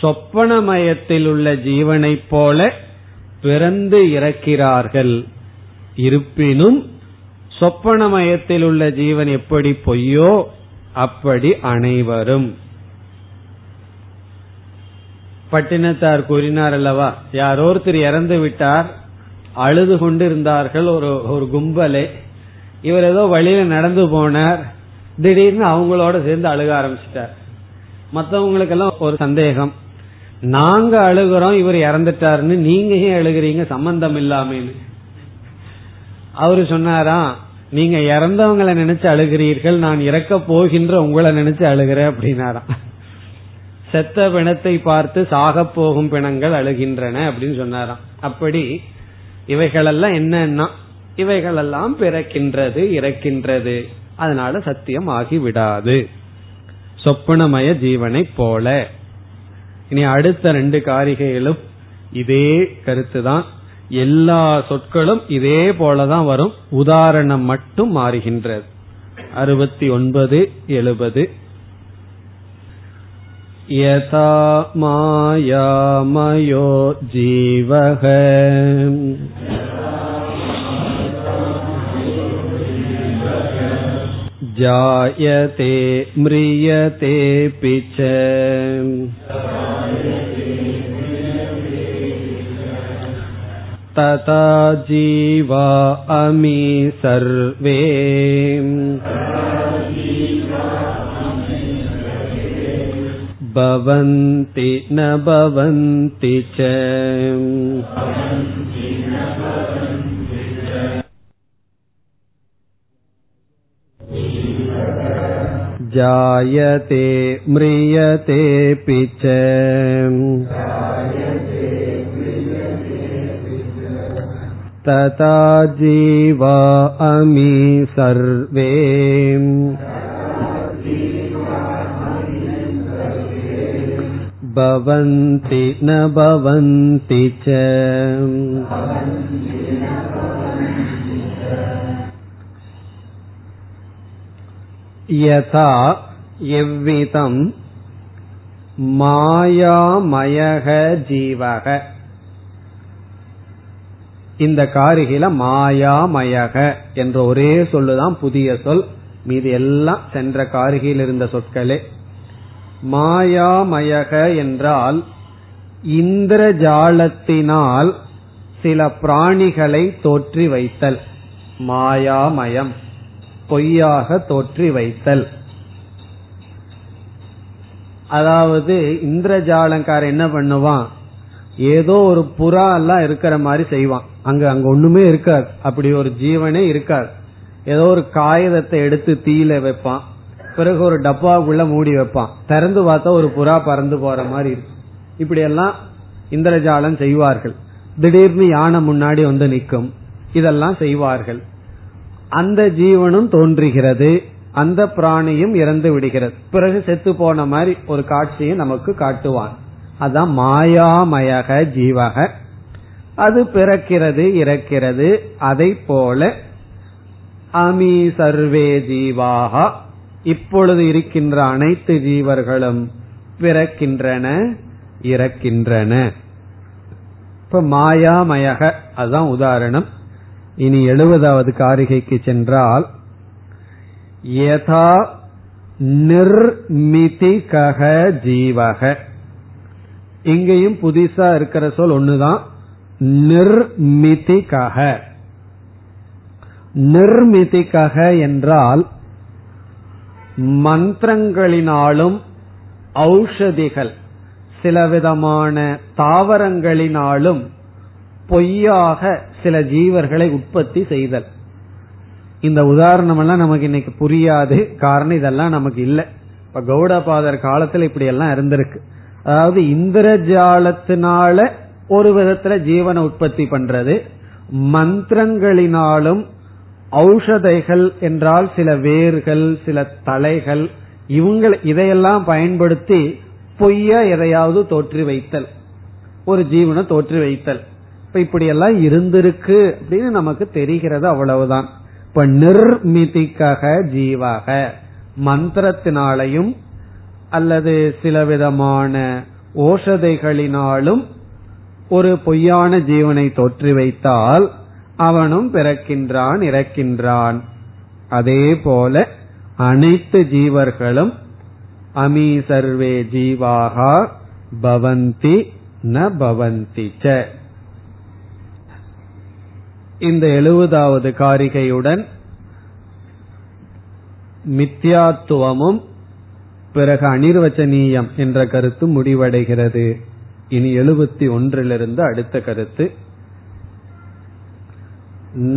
சொப்பனமயத்தில் உள்ள ஜீவனை போல பிறந்து இறக்கிறார்கள். இருப்பினும் சொப்பனமயத்தில் உள்ள ஜீவன் எப்படி பொய்யோ அப்படி அனைவரும். பட்டினத்தார் கூறினார் அல்லவா, யாரோ ஒருத்தர் இறந்து விட்டார், அழுது கொண்டு இருந்தார்கள் ஒரு ஒரு கும்பலே. இவர் ஏதோ வழியில நடந்து போனார், திடீர்னு அவங்களோட சேர்ந்து அழுக ஆரம்பிச்சிட்டார். மற்றவங்களுக்கெல்லாம் ஒரு சந்தேகம், நாங்க அழுகிறோம் இவர் இறந்துட்டாருன்னு, நீங்க ஏன் அழுகிறீங்க சம்பந்தம் இல்லாமன்னு. அவரு சொன்னாரா, நீங்க இறந்தவங்களை நினைச்சு அழுகிறீர்கள், நான் இறக்க போகின்ற உங்களை நினைச்சு அழுகிறேன் அப்படின்னாராம். செத்த பிணத்தை பார்த்து சாக போகும் பிணங்கள் அழுகின்றன அப்படின்னு சொன்னாராம். அப்படி இவைகளெல்லாம் என்னன்னா, இவைகளெல்லாம் பிறக்கின்றது, இறக்கின்றது, அதனால சத்தியம் ஆகிவிடாது சொப்பனமய ஜீவனை போல. இனி அடுத்த ரெண்டு காரிகைகளும் இதே கருத்துதான். எல்லா சொற்களும் இதே போலதான் வரும், உதாரணம் மட்டும் மாறுகின்றது. அறுபத்தி ஒன்பது எழுபது. யதா மாயாமயோ ஜீவஹ ஜாயதே ம்ரியதே பிச்ச ததா ஜீவா அமி சர்வே பவந்தி ந பவந்தி ச. ஜாயதே ம்ரியதே பிச்ச ததா ஜீவா அமி சர்வே பவந்தி ந பவந்தி ச. யதா எவ்விதம் மாயாமயக ஜீவக, இந்த காரிகையில மாயாமயக என்ற ஒரே சொல்லுதான் புதிய சொல், மீது எல்லாம் சென்ற காரிகையில் இருந்த சொற்களே. மாயாமயக என்றால் இந்திரஜாலத்தினால் சில பிராணிகளை தோற்றி வைத்தல், மாயாமயம் பொய்யாக தோற்றி வைத்தல். அதாவது இந்திரஜாலங்கார என்ன பண்ணுவான், ஏதோ ஒரு புறா எல்லாம் இருக்கிற மாதிரி செய்வான், அங்க அங்க ஒண்ணுமே இருக்காது, அப்படி ஒரு ஜீவனே இருக்காது. ஏதோ ஒரு காகிதத்தை எடுத்து தீயில வைப்பான், பிறகு ஒரு டப்பாவுக்குள்ள மூடி வைப்பான், திறந்து பார்த்தா ஒரு புறா பறந்து போற மாதிரி இருக்கு. இப்படி எல்லாம் இந்திரஜாலம் செய்வார்கள். திடீர்னு யானை முன்னாடி வந்து நிற்கும், இதெல்லாம் செய்வார்கள். அந்த ஜீவனும் தோன்றுகிறது, அந்த பிராணியும் இறந்து விடுகிறது, பிறகு செத்து போன மாதிரி ஒரு காட்சியை நமக்கு காட்டுவான். அதான் மாயாமயக ஜீவக. அது பிறக்கிறது இறக்கிறது. அதை போல அமி சர்வே ஜீவாக, இப்பொழுது இருக்கின்ற அனைத்து ஜீவர்களும் பிறக்கின்றன இறக்கின்றன. இப்ப மாயாமயக அதுதான் உதாரணம். இனி எழுபதாவது காரிகைக்கு சென்றால், யதா நிர்மிதிகஹ ஜீவக, இங்கேயும் புதிசா இருக்கிற சொல் ஒண்ணுதான், நிர்மிதிகஹ. நிர்மிதிகஹ என்றால் மந்திரங்களினாலும் ஔஷதிகள் சிலவிதமான தாவரங்களினாலும் பொய்யாக சில ஜீவர்களை உற்பத்தி செய்தல். இந்த உதாரணம் எல்லாம் நமக்கு இன்னைக்கு புரியாது, காரணம் இதெல்லாம் நமக்கு இல்லை. இப்ப கௌடபாதர் காலத்துல இப்படி எல்லாம் இருந்திருக்கு. அதாவது இந்திரஜாலத்தினால ஒரு விதத்துல ஜீவனை உற்பத்தி பண்றது, மந்திரங்களினாலும் ஔஷதைகள் என்றால் சில வேர்கள் சில தலைகள், இவங்க இதையெல்லாம் பயன்படுத்தி பொய்யா எதையாவது தோற்றி வைத்தல், ஒரு ஜீவனை தோற்றி வைத்தல். இப்ப இப்படி எல்லாம் இருந்திருக்கு அப்படின்னு நமக்கு தெரிகிறது, அவ்வளவுதான். இப்ப நிர்மிதிகஹ ஜீவக, மந்திரத்தினாலையும் அல்லது சிலவிதமான ஓஷதைகளினாலும் ஒரு பொய்யான ஜீவனை தோற்றி வைத்தால் அவனும் பிறக்கின்றான் இறக்கின்றான். அதே போல அனைத்து ஜீவர்களும் அமி சர்வே ஜீவாகா பவந்தி ந பவந்தி ச. இந்த எழுபதாவது காரிகையுடன் மித்யாத்துவமும் பிறகு அனிர்வச்சனீயம் என்ற கருத்து முடிவடைகிறது. இனி எழுபத்தி ஒன்றிலிருந்து அடுத்த கருத்து.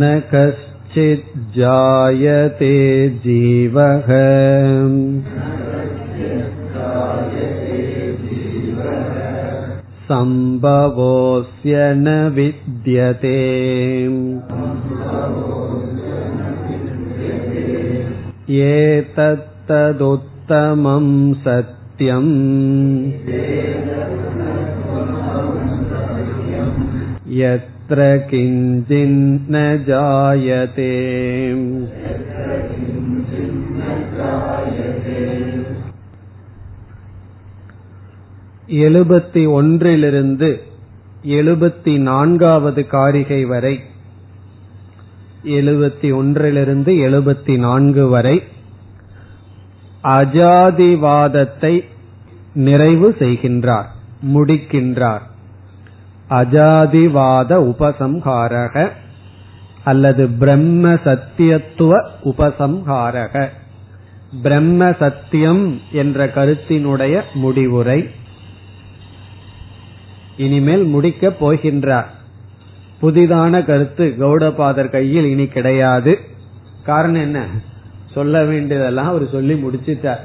ந கஷ்சித் ஜாயதே ஜீவஹ சம்பவோஸ்ய ந வித்யதே ஏதத் ததுத்தமம் சத்யம் யத்ர கிஞ்சின்ன ஜாயதே. எழுபத்தி ஒன்றிலிருந்து எழுபத்தி நான்காவது காரிகை வரை, எழுபத்தி ஒன்றிலிருந்து எழுபத்தி நான்கு வரை அஜாதிவாதத்தை நிறைவு செய்கின்றார், முடிக்கின்றார். அஜாதிவாத உபசம்ஹாரக அல்லது பிரம்ம சத்தியத்துவ உபசம்ஹாரக, பிரம்ம சத்தியம் என்ற கருத்தினுடைய முடிவுரை இனிமேல் முடிக்கப் போகின்றார். புதிதான கருத்து கௌடபாதர் கையில் இனி கிடையாது. காரணம் என்ன? சொல்ல வேண்டியதெல்லாம் அவர் சொல்லி முடிச்சிட்டார்.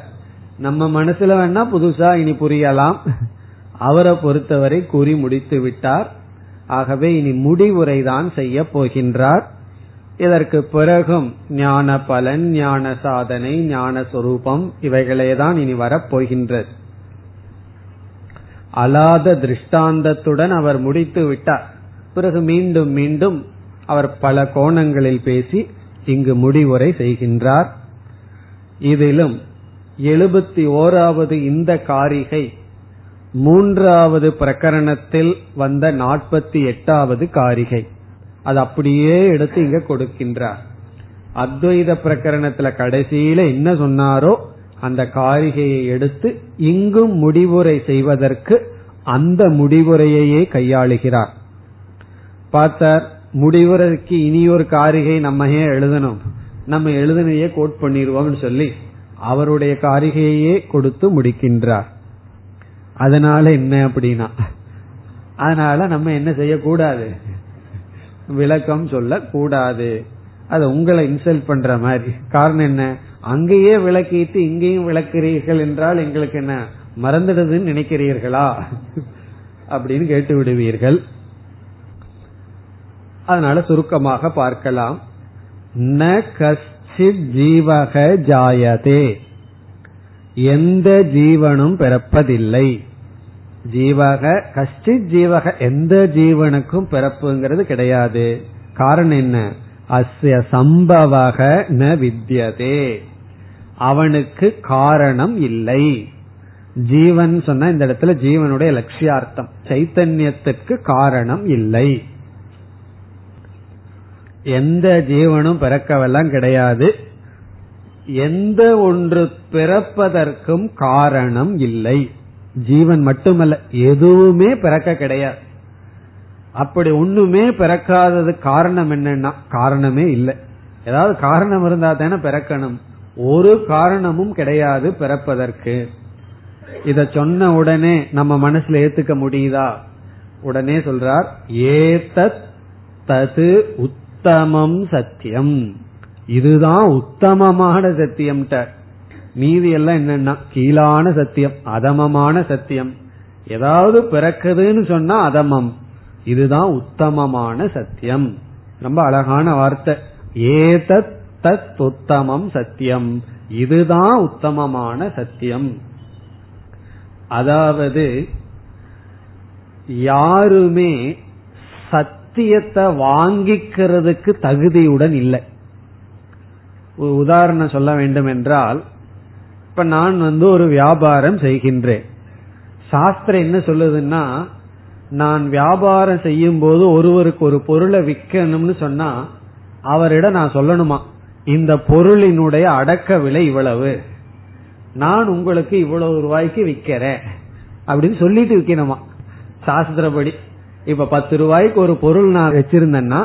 நம்ம மனசுல வேணா புதுசா இனி புரியலாம், அவரை பொறுத்தவரை கூறி முடித்து விட்டார். ஆகவே இனி முடிவுரைதான் செய்ய போகின்றார். இதற்கு பிறகும் ஞான பலன், ஞான சாதனை, ஞான சொரூபம் இவைகளேதான் இனி வரப்போகின்றது. அலாத திருஷ்டாந்தத்துடன் அவர் முடித்து விட்டார். பிறகு மீண்டும் மீண்டும் அவர் பல கோணங்களில் பேசி இங்கு முடிவுரை செய்கின்றார். இதிலும் எழுபத்தி ஓராவது இந்த காரிகை மூன்றாவது பிரகரணத்தில் வந்த நாற்பத்தி எட்டாவது காரிகை, அது அப்படியே எடுத்து இங்க கொடுக்கின்றார். அத்வைத பிரகரணத்துல கடைசியில என்ன சொன்னாரோ அந்த காரிகையை எடுத்து இங்கும் முடிவுரை செய்வதற்கு அந்த முடிவுரையே கையாளுகிறார். பார்த்தார், முடிவுரைக்கு இனி ஒரு காரிகை நம்ம எழுதணும், நம்ம எழுதனையே கோட் பண்ணிடுவோம்னு சொல்லி அவருடைய காரிகையே கொடுத்து முடிக்கின்றார். அதனால என்ன அப்படின்னா, அதனால நம்ம என்ன செய்யக்கூடாது, விளக்கம் சொல்ல கூடாது. அது உங்களை இன்சல்ட் பண்ற மாதிரி. காரணம் என்ன? அங்கேயே விளக்கிட்டு இங்கேயும் விளக்கிறீர்கள் என்றால் எங்களுக்கு என்ன மறந்துடுதுன்னு நினைக்கிறீர்களா அப்படின்னு கேட்டு விடுவீர்கள். அதனால சுருக்கமாக பார்க்கலாம். ந கஷ்டித் ஜீவக ஜாயதே, எந்த ஜீவனும் பிறப்பதில்லை. ஜீவக கஷ்டித் ஜீவக, எந்த ஜீவனுக்கும் பிறப்புங்கிறது கிடையாது. காரணம் என்ன? அஸ்ய சம்பவக ந வித்யதே, அவனுக்கு காரணம் இல்லை. ஜீவன் சொன்ன இந்த இடத்துல ஜீவனுடைய லட்சியார்த்தம், சைத்தன்யத்திற்கு காரணம் இல்லை. எந்த ஜீவனும் பிறக்கவெல்லாம் கிடையாது, எந்த ஒன்று பிறப்பதற்கும் காரணம் இல்லை. ஜீவன் மட்டுமல்ல, எதுவுமே பிறக்க கிடையாது. அப்படி ஒண்ணுமே பிறக்காதது காரணம் என்னன்னா காரணமே இல்லை. ஏதாவது காரணம் இருந்தா தானே பிறக்கணும். ஒரு காரணமும் கிடையாது பிறப்பதற்கு. இத சொன்ன உடனே நம்ம மனசுல ஏத்துக்க முடியுதா? உடனே சொல்றார், ஏதத் தது உத்தமம் சத்தியம், இதுதான் உத்தமமான சத்தியம். மீதி எல்லாம் என்னன்னா கீழான சத்தியம், அதமமான சத்தியம். ஏதாவது பிறக்குதுன்னு சொன்னா அதமம், இதுதான் உத்தமமான சத்தியம். ரொம்ப அழகான வார்த்தை, ஏதத் தத் உத்தமம் சத்தியம், இதுதான் உத்தமமான சத்தியம். அதாவது யாருமே சத்தியத்தை வாங்கிக்கிறதுக்கு தகுதியுடன் இல்லை. உதாரணம் சொல்ல வேண்டும் என்றால், இப்ப நான் வந்து ஒரு வியாபாரம் செய்கின்றேன். சாஸ்திரம் என்ன சொல்லுதுன்னா, நான் வியாபாரம் செய்யும் போது ஒருவருக்கு ஒரு பொருளை விற்கணும்னு சொன்னா அவரிடம் நான் சொல்லணுமா, இந்த பொருளினுடைய அடக்க விலை இவ்வளவு, நான் உங்களுக்கு இவ்வளவு ரூபாய்க்கு விற்கிறேன் அப்படின்னு சொல்லிட்டு விற்கணுமா சாஸ்திரப்படி? இப்ப பத்து ரூபாய்க்கு ஒரு பொருள் நான் வச்சிருந்தேன்னா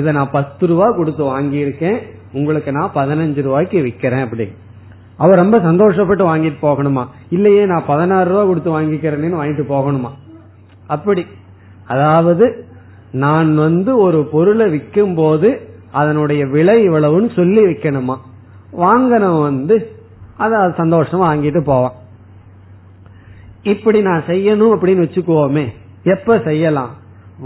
இதை நான் பத்து ரூபாய் கொடுத்து வாங்கியிருக்கேன், உங்களுக்கு நான் பதினஞ்சு ரூபாய்க்கு விற்கிறேன் அப்படி. அவர் ரொம்ப சந்தோஷப்பட்டு வாங்கிட்டு போகணுமா? இல்லையே, நான் பதினாறு ரூபா கொடுத்து வாங்கிக்கிறேன்னு வாங்கிட்டு போகணுமா அப்படி? அதாவது நான் வந்து ஒரு பொருளை விற்கும் போது அதனுடைய விலை இவ்வளவுன்னு சொல்லி விற்கணுமா? வாங்கணும் வந்து அதை சந்தோஷமா வாங்கிட்டு போவான். இப்படி நான் செய்யணும் அப்படின்னு வச்சுக்குவோமே, எப்ப செய்யலாம்?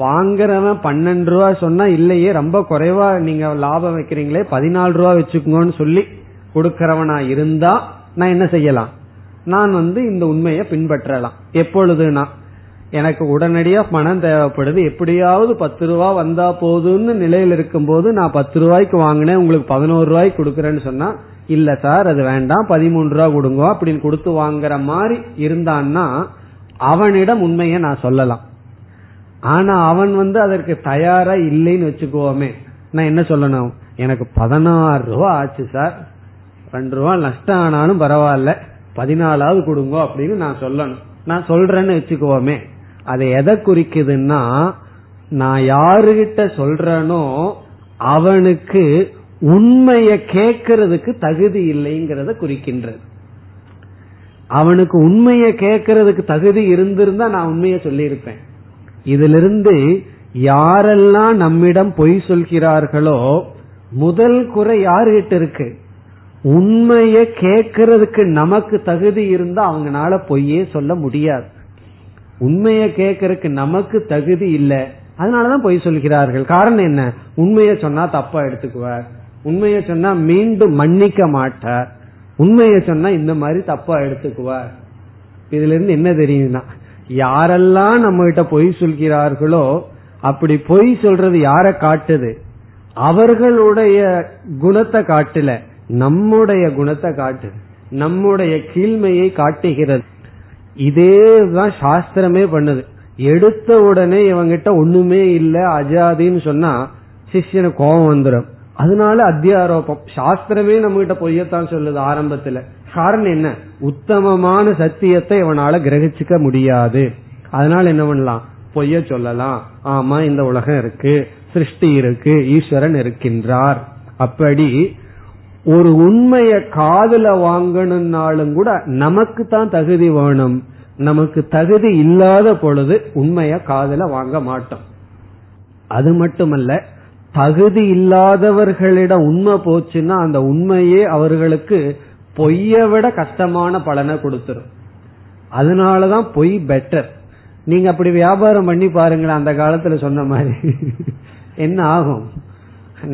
வாங்குறவன் பன்னெண்டு ரூபா சொன்னா, இல்லையே ரொம்ப குறைவா நீங்க லாபம் வைக்கிறீங்களே பதினாலு ரூபா வச்சுக்கோன்னு சொல்லி கொடுக்கிறவனா இருந்தா நான் என்ன செய்யலாம்? நான் வந்து இந்த உண்மையை பின்பற்றலாம். எப்பொழுதுனா எனக்கு உடனடியா பணம் தேவைப்படுது, எப்படியாவது பத்து ரூபா வந்தா போதும்னு நிலையில் இருக்கும் போது நான் பத்து ரூபாய்க்கு வாங்கினேன் உங்களுக்கு பதினோரு ரூபாய்க்கு கொடுக்கறேன்னு சொன்னா, இல்ல சார் அது வேண்டாம் பதிமூன்று ரூபா கொடுங்க அப்படின்னு கொடுத்து வாங்குற மாதிரி இருந்தான்னா அவனிடம் உண்மையை நான் சொல்லலாம். ஆனா அவன் வந்து அதற்கு தயாரா இல்லைன்னு வச்சுக்கோமே, நான் என்ன சொல்லணும்? எனக்கு பதினாறு ரூபா ஆச்சு சார், ரெண்டு ரூபா நஷ்டம் ஆனாலும் பரவாயில்ல, பதினாலாவது கொடுங்க அப்படின்னு நான் சொல்லணும். நான் சொல்றேன்னு வச்சுக்கோமே, அது எதை குறிக்குதுன்னா, நான் யாருகிட்ட சொல்றேனோ அவனுக்கு உண்மைய கேக்கிறதுக்கு தகுதி இல்லைங்கிறத குறிக்கின்றது. அவனுக்கு உண்மைய கேக்கிறதுக்கு தகுதி இருந்திருந்தா நான் உண்மைய சொல்லியிருப்பேன். இதிலிருந்து யாரெல்லாம் நம்மிடம் பொய் சொல்கிறார்களோ முதல் குறை யாருகிட்ட இருக்கு? உண்மைய கேக்கிறதுக்கு நமக்கு தகுதி இருந்தா அவங்களால பொய்யே சொல்ல முடியாது. உண்மைய கேக்கிறதுக்கு நமக்கு தகுதி இல்லை, அதனாலதான் பொய் சொல்கிறார்கள். காரணம் என்ன? உண்மைய சொன்னா தப்பா எடுத்துக்குவார், உண்மைய சொன்னா மீண்டும் மன்னிக்க மாட்டார், உண்மைய சொன்னா இந்த மாதிரி தப்பா எடுத்துக்குவார். இதுல இருந்து என்ன தெரியுதுன்னா, யாரெல்லாம் நம்ம கிட்ட பொய் சொல்கிறார்களோ அப்படி பொய் சொல்றது யார காட்டுது? அவர்களுடைய குணத்தை காட்டல, நம்முடைய குணத்தை காட்டுது, நம்முடைய கீழ்மையை காட்டுகிறது. இதேதான் சாஸ்திரமே பண்ணுது. எடுத்த உடனே இவங்கிட்ட ஒண்ணுமே இல்ல அஜாதின்னு சொன்னா சிஷ்யனு கோபம் வந்துடும். அதனால அத்தியாரோபம். சாஸ்திரமே நம்ம கிட்ட பொய்யத்தான் சொல்லுது ஆரம்பத்துல. காரணம் என்ன? உத்தமமான சத்தியத்தை இவனால கிரகிச்சுக்க முடியாது. அதனால என்ன பண்ணலாம்? பொய்ய சொல்லலாம். ஆமா, இந்த உலகம் இருக்கு, சிருஷ்டி இருக்கு, ஈஸ்வரன் இருக்கின்றார். அப்படி ஒரு உண்மைய காதுல வாங்கணும்னாலும் கூட நமக்கு தான் தகுதி வேணும். நமக்கு தகுதி இல்லாத பொழுது உண்மைய காதுல வாங்க மாட்டோம். அது மட்டுமல்ல, தகுதி இல்லாதவர்களிடம் உண்மை போச்சுன்னா அந்த உண்மையே அவர்களுக்கு பொய்யை விட கஷ்டமான பலனை கொடுத்துரும். அதனாலதான் பொய் பெட்டர். நீங்க அப்படி வியாபாரம் பண்ணி பாருங்களேன், அந்த காலத்துல சொன்ன மாதிரி என்ன ஆகும்?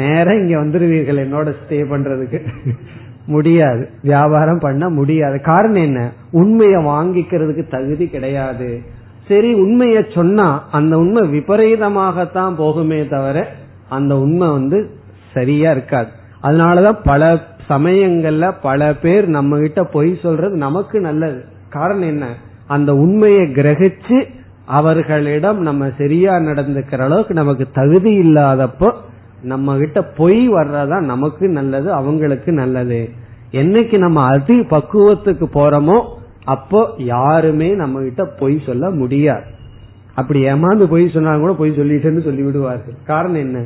நேரம் இங்க வந்துருவீர்கள் என்னோட ஸ்டே பண்றதுக்கு. முடியாது, வியாபாரம் பண்ண முடியாது. காரணம் என்ன? உண்மைய வாங்கிக்கிறதுக்கு தகுதி கிடையாது. சரி, உண்மைய சொன்னா அந்த உண்மை விபரீதமாகத்தான் போகுமே தவிர அந்த உண்மை வந்து சரியா இருக்காது. அதனாலதான் பல சமயங்கள்ல பல பேர் நம்ம கிட்ட பொய் சொல்றது நமக்கு நல்லது. காரணம் என்ன? அந்த உண்மையை கிரகிச்சு அவர்களிடம் நம்ம சரியா நடந்துக்கிற அளவுக்கு நமக்கு தகுதி இல்லாதப்போ நம்ம கிட்ட பொய் வர்றதா நமக்கு நல்லது, அவங்களுக்கு நல்லது. என்னைக்கு நம்ம அதி பக்குவத்துக்கு போறோமோ அப்போ யாருமே நம்ம கிட்ட பொய் சொல்ல முடியாது. அப்படி ஏமாந்து பொய் சொன்னாலும் கூட பொய் சொல்லிட்டேன்னு சொல்லி விடுவார்கள். காரணம் என்ன?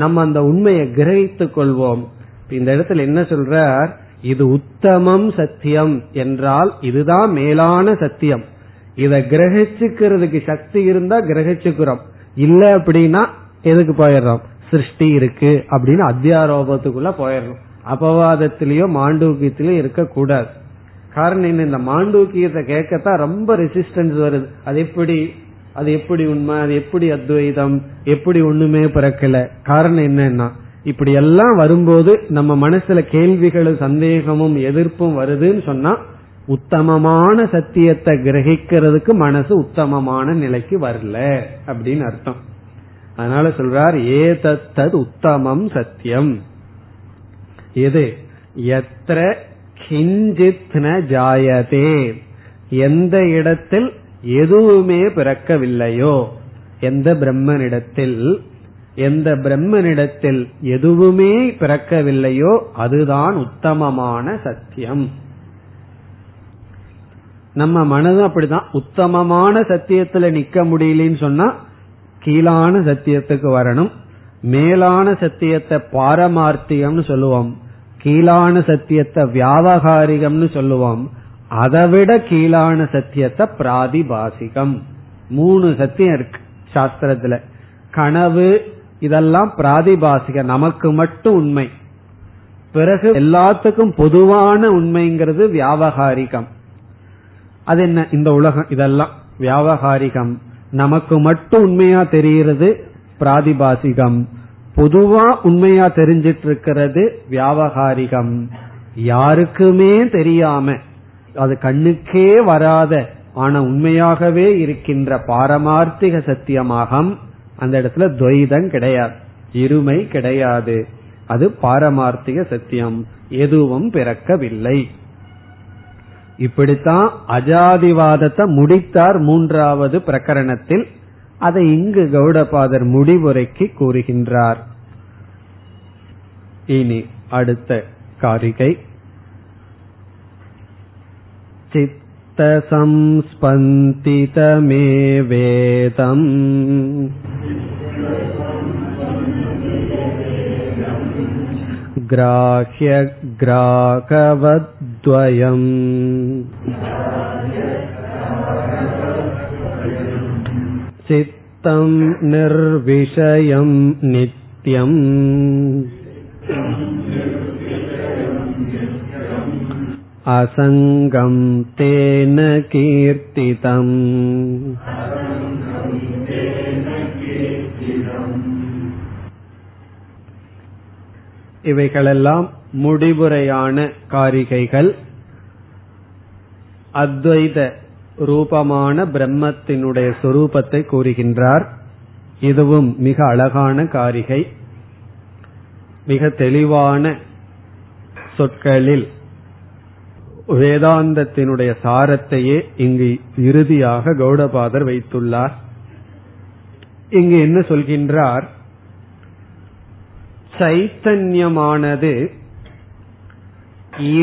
நம்ம அந்த உண்மையை கிரகித்துக் கொள்வோம். இந்த இடத்துல என்ன சொல்றார்? இது உத்தமம் சத்தியம் என்றால் இதுதான் மேலான சத்தியம். இத கிரகிச்சுக்கிறதுக்கு சக்தி இருந்தா கிரகிச்சுக்கிறோம், இல்ல அப்படின்னா எதுக்கு போயிடுறோம்? சிருஷ்டி இருக்கு அப்படின்னு அத்தியாரோபத்துக்குள்ள போயிடணும். அபவாதத்திலயோ மாண்டூக்கியத்திலயோ இருக்க கூடாது. காரணம் என்ன? இந்த மாண்டூக்கியத்தை கேட்கத்தான் ரொம்ப ரெசிஸ்டன்ஸ் வருது. அது எப்படி, அது எப்படி உண்மை, அது எப்படி அத்வைதம், எப்படி ஒண்ணுமே பிறக்கல? காரணம் என்னன்னா, இப்படி எல்லாம் வரும்போது நம்ம மனசுல கேள்விகளும் சந்தேகமும் எதிர்ப்பும் வருதுன்னு சொன்னா உத்தமமான சத்தியத்தை கிரகிக்கிறதுக்கு மனசு உத்தமமான நிலைக்கு வரல அப்படின்னு அர்த்தம். அதனால சொல்றார், ஏதத்தது உத்தமம் சத்தியம். எது? யத்ர கிஞ்சித் ந ஜாயதே, எந்த இடத்தில் எதுவுமே பிறக்கவில்லையோ, எந்த பிரம்மனிடத்தில், எந்த பிரம்மனிடத்தில் எதுவுமே பிறக்கவில்லையோ அதுதான் உத்தமமான சத்தியம். நம்ம மனது அப்படிதான். உத்தமமான சத்தியத்துல நிக்க முடியலன்னு சொன்னா கீழான சத்தியத்துக்கு வரணும். மேலான சத்தியத்தை பாரமார்த்தியம்னு சொல்லுவோம், கீழான சத்தியத்தை வியாவகாரிகம்னு சொல்லுவோம், அதைவிட கீழான சத்தியத்தை பிராதிபாசிகம். மூணு சத்தியம் இருக்கு சாஸ்திரத்துல. கனவு இதெல்லாம் பிராதிபாசிக, நமக்கு மட்டும் உண்மை. பிறகு எல்லாத்துக்கும் பொதுவான உண்மைங்கிறது வியாவகாரிகம். அது என்ன? இந்த உலகம் இதெல்லாம் வியாவகாரிகம். நமக்கு மட்டும் உண்மையா தெரிகிறது பிராதிபாசிகம். பொதுவா உண்மையா தெரிஞ்சிட்டு இருக்கிறது வியாவகாரிகம். யாருக்குமே தெரியாம, அது கண்ணுக்கே வராத ஆனா உண்மையாகவே இருக்கின்ற பாரமார்த்திக சத்தியமாக அந்த இடத்துல துவைதம் கிடையாது, இருமை கிடையாது. அது பாரமார்த்திக சத்தியம். எதுவும் பிறக்கவில்லை. இப்படித்தான் அஜாதிவாதத்தை முடித்தார் மூன்றாவது பிரகரணத்தில். அதை இங்கு கௌடபாதர் முடிவுரைக்கு கூறுகின்றார். இனி அடுத்த காரிகை. சித்த சம்ஸ்பந்திதமே வேதம் கிராஹ்ய கிராகவத்வயம் சித்தம் நிர்விஷயம் நித்யம் அசங்கம் தேன கீர்த்திதம். இவைகளெல்லாம் முடிவுரையான காரிகைகள். அத்வைத ரூபமான பிரம்மத்தினுடைய சொரூபத்தை கூறுகின்றார். இதுவும் மிக அழகான காரிகை. மிக தெளிவான சொற்களில் வேதாந்தத்தினுடைய சாரத்தையே இங்கு இறுதியாக கௌடபாதர் வைத்துள்ளார். இங்கு என்ன சொல்கின்றார்? சைத்தன்யமானது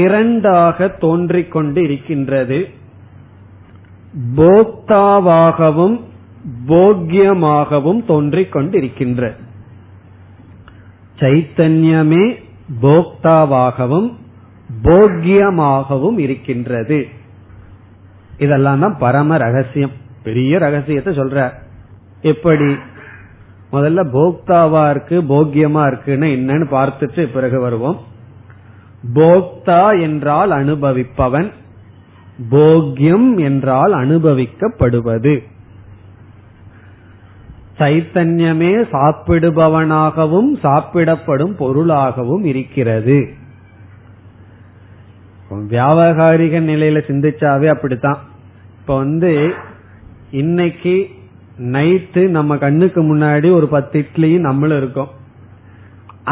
இரண்டாக தோன்றிக் கொண்டு இருக்கின்றது. போக்தாவாகவும் போக்யமாகவும் தோன்றிக் கொண்டிருக்கின்றது. சைத்தன்யமே போக்தாவாகவும் போக்யமாகவும் இருக்கின்றது. இதெல்லாம் தான் பரம ரகசியம். பெரிய ரகசியத்தை சொல்ற. எப்படி முதல்ல போக்தாவா இருக்கு போக்யமா இருக்குன்னு என்னன்னு பார்த்துட்டு பிறகு வருவோம். போக்தா என்றால் அனுபவிப்பவன், போக்யம் என்றால் அனுபவிக்கப்படுவது. சைத்தன்யமே சாப்பிடுபவனாகவும் சாப்பிடப்படும் பொருளாகவும் இருக்கிறது. வியாபாரிக நிலையில சிந்திச்சாவே அப்படித்தான். இப்ப வந்து இன்னைக்கு நைட்டு நம்ம கண்ணுக்கு முன்னாடி ஒரு பத்து இட்லி நம்மளும் இருக்கும்.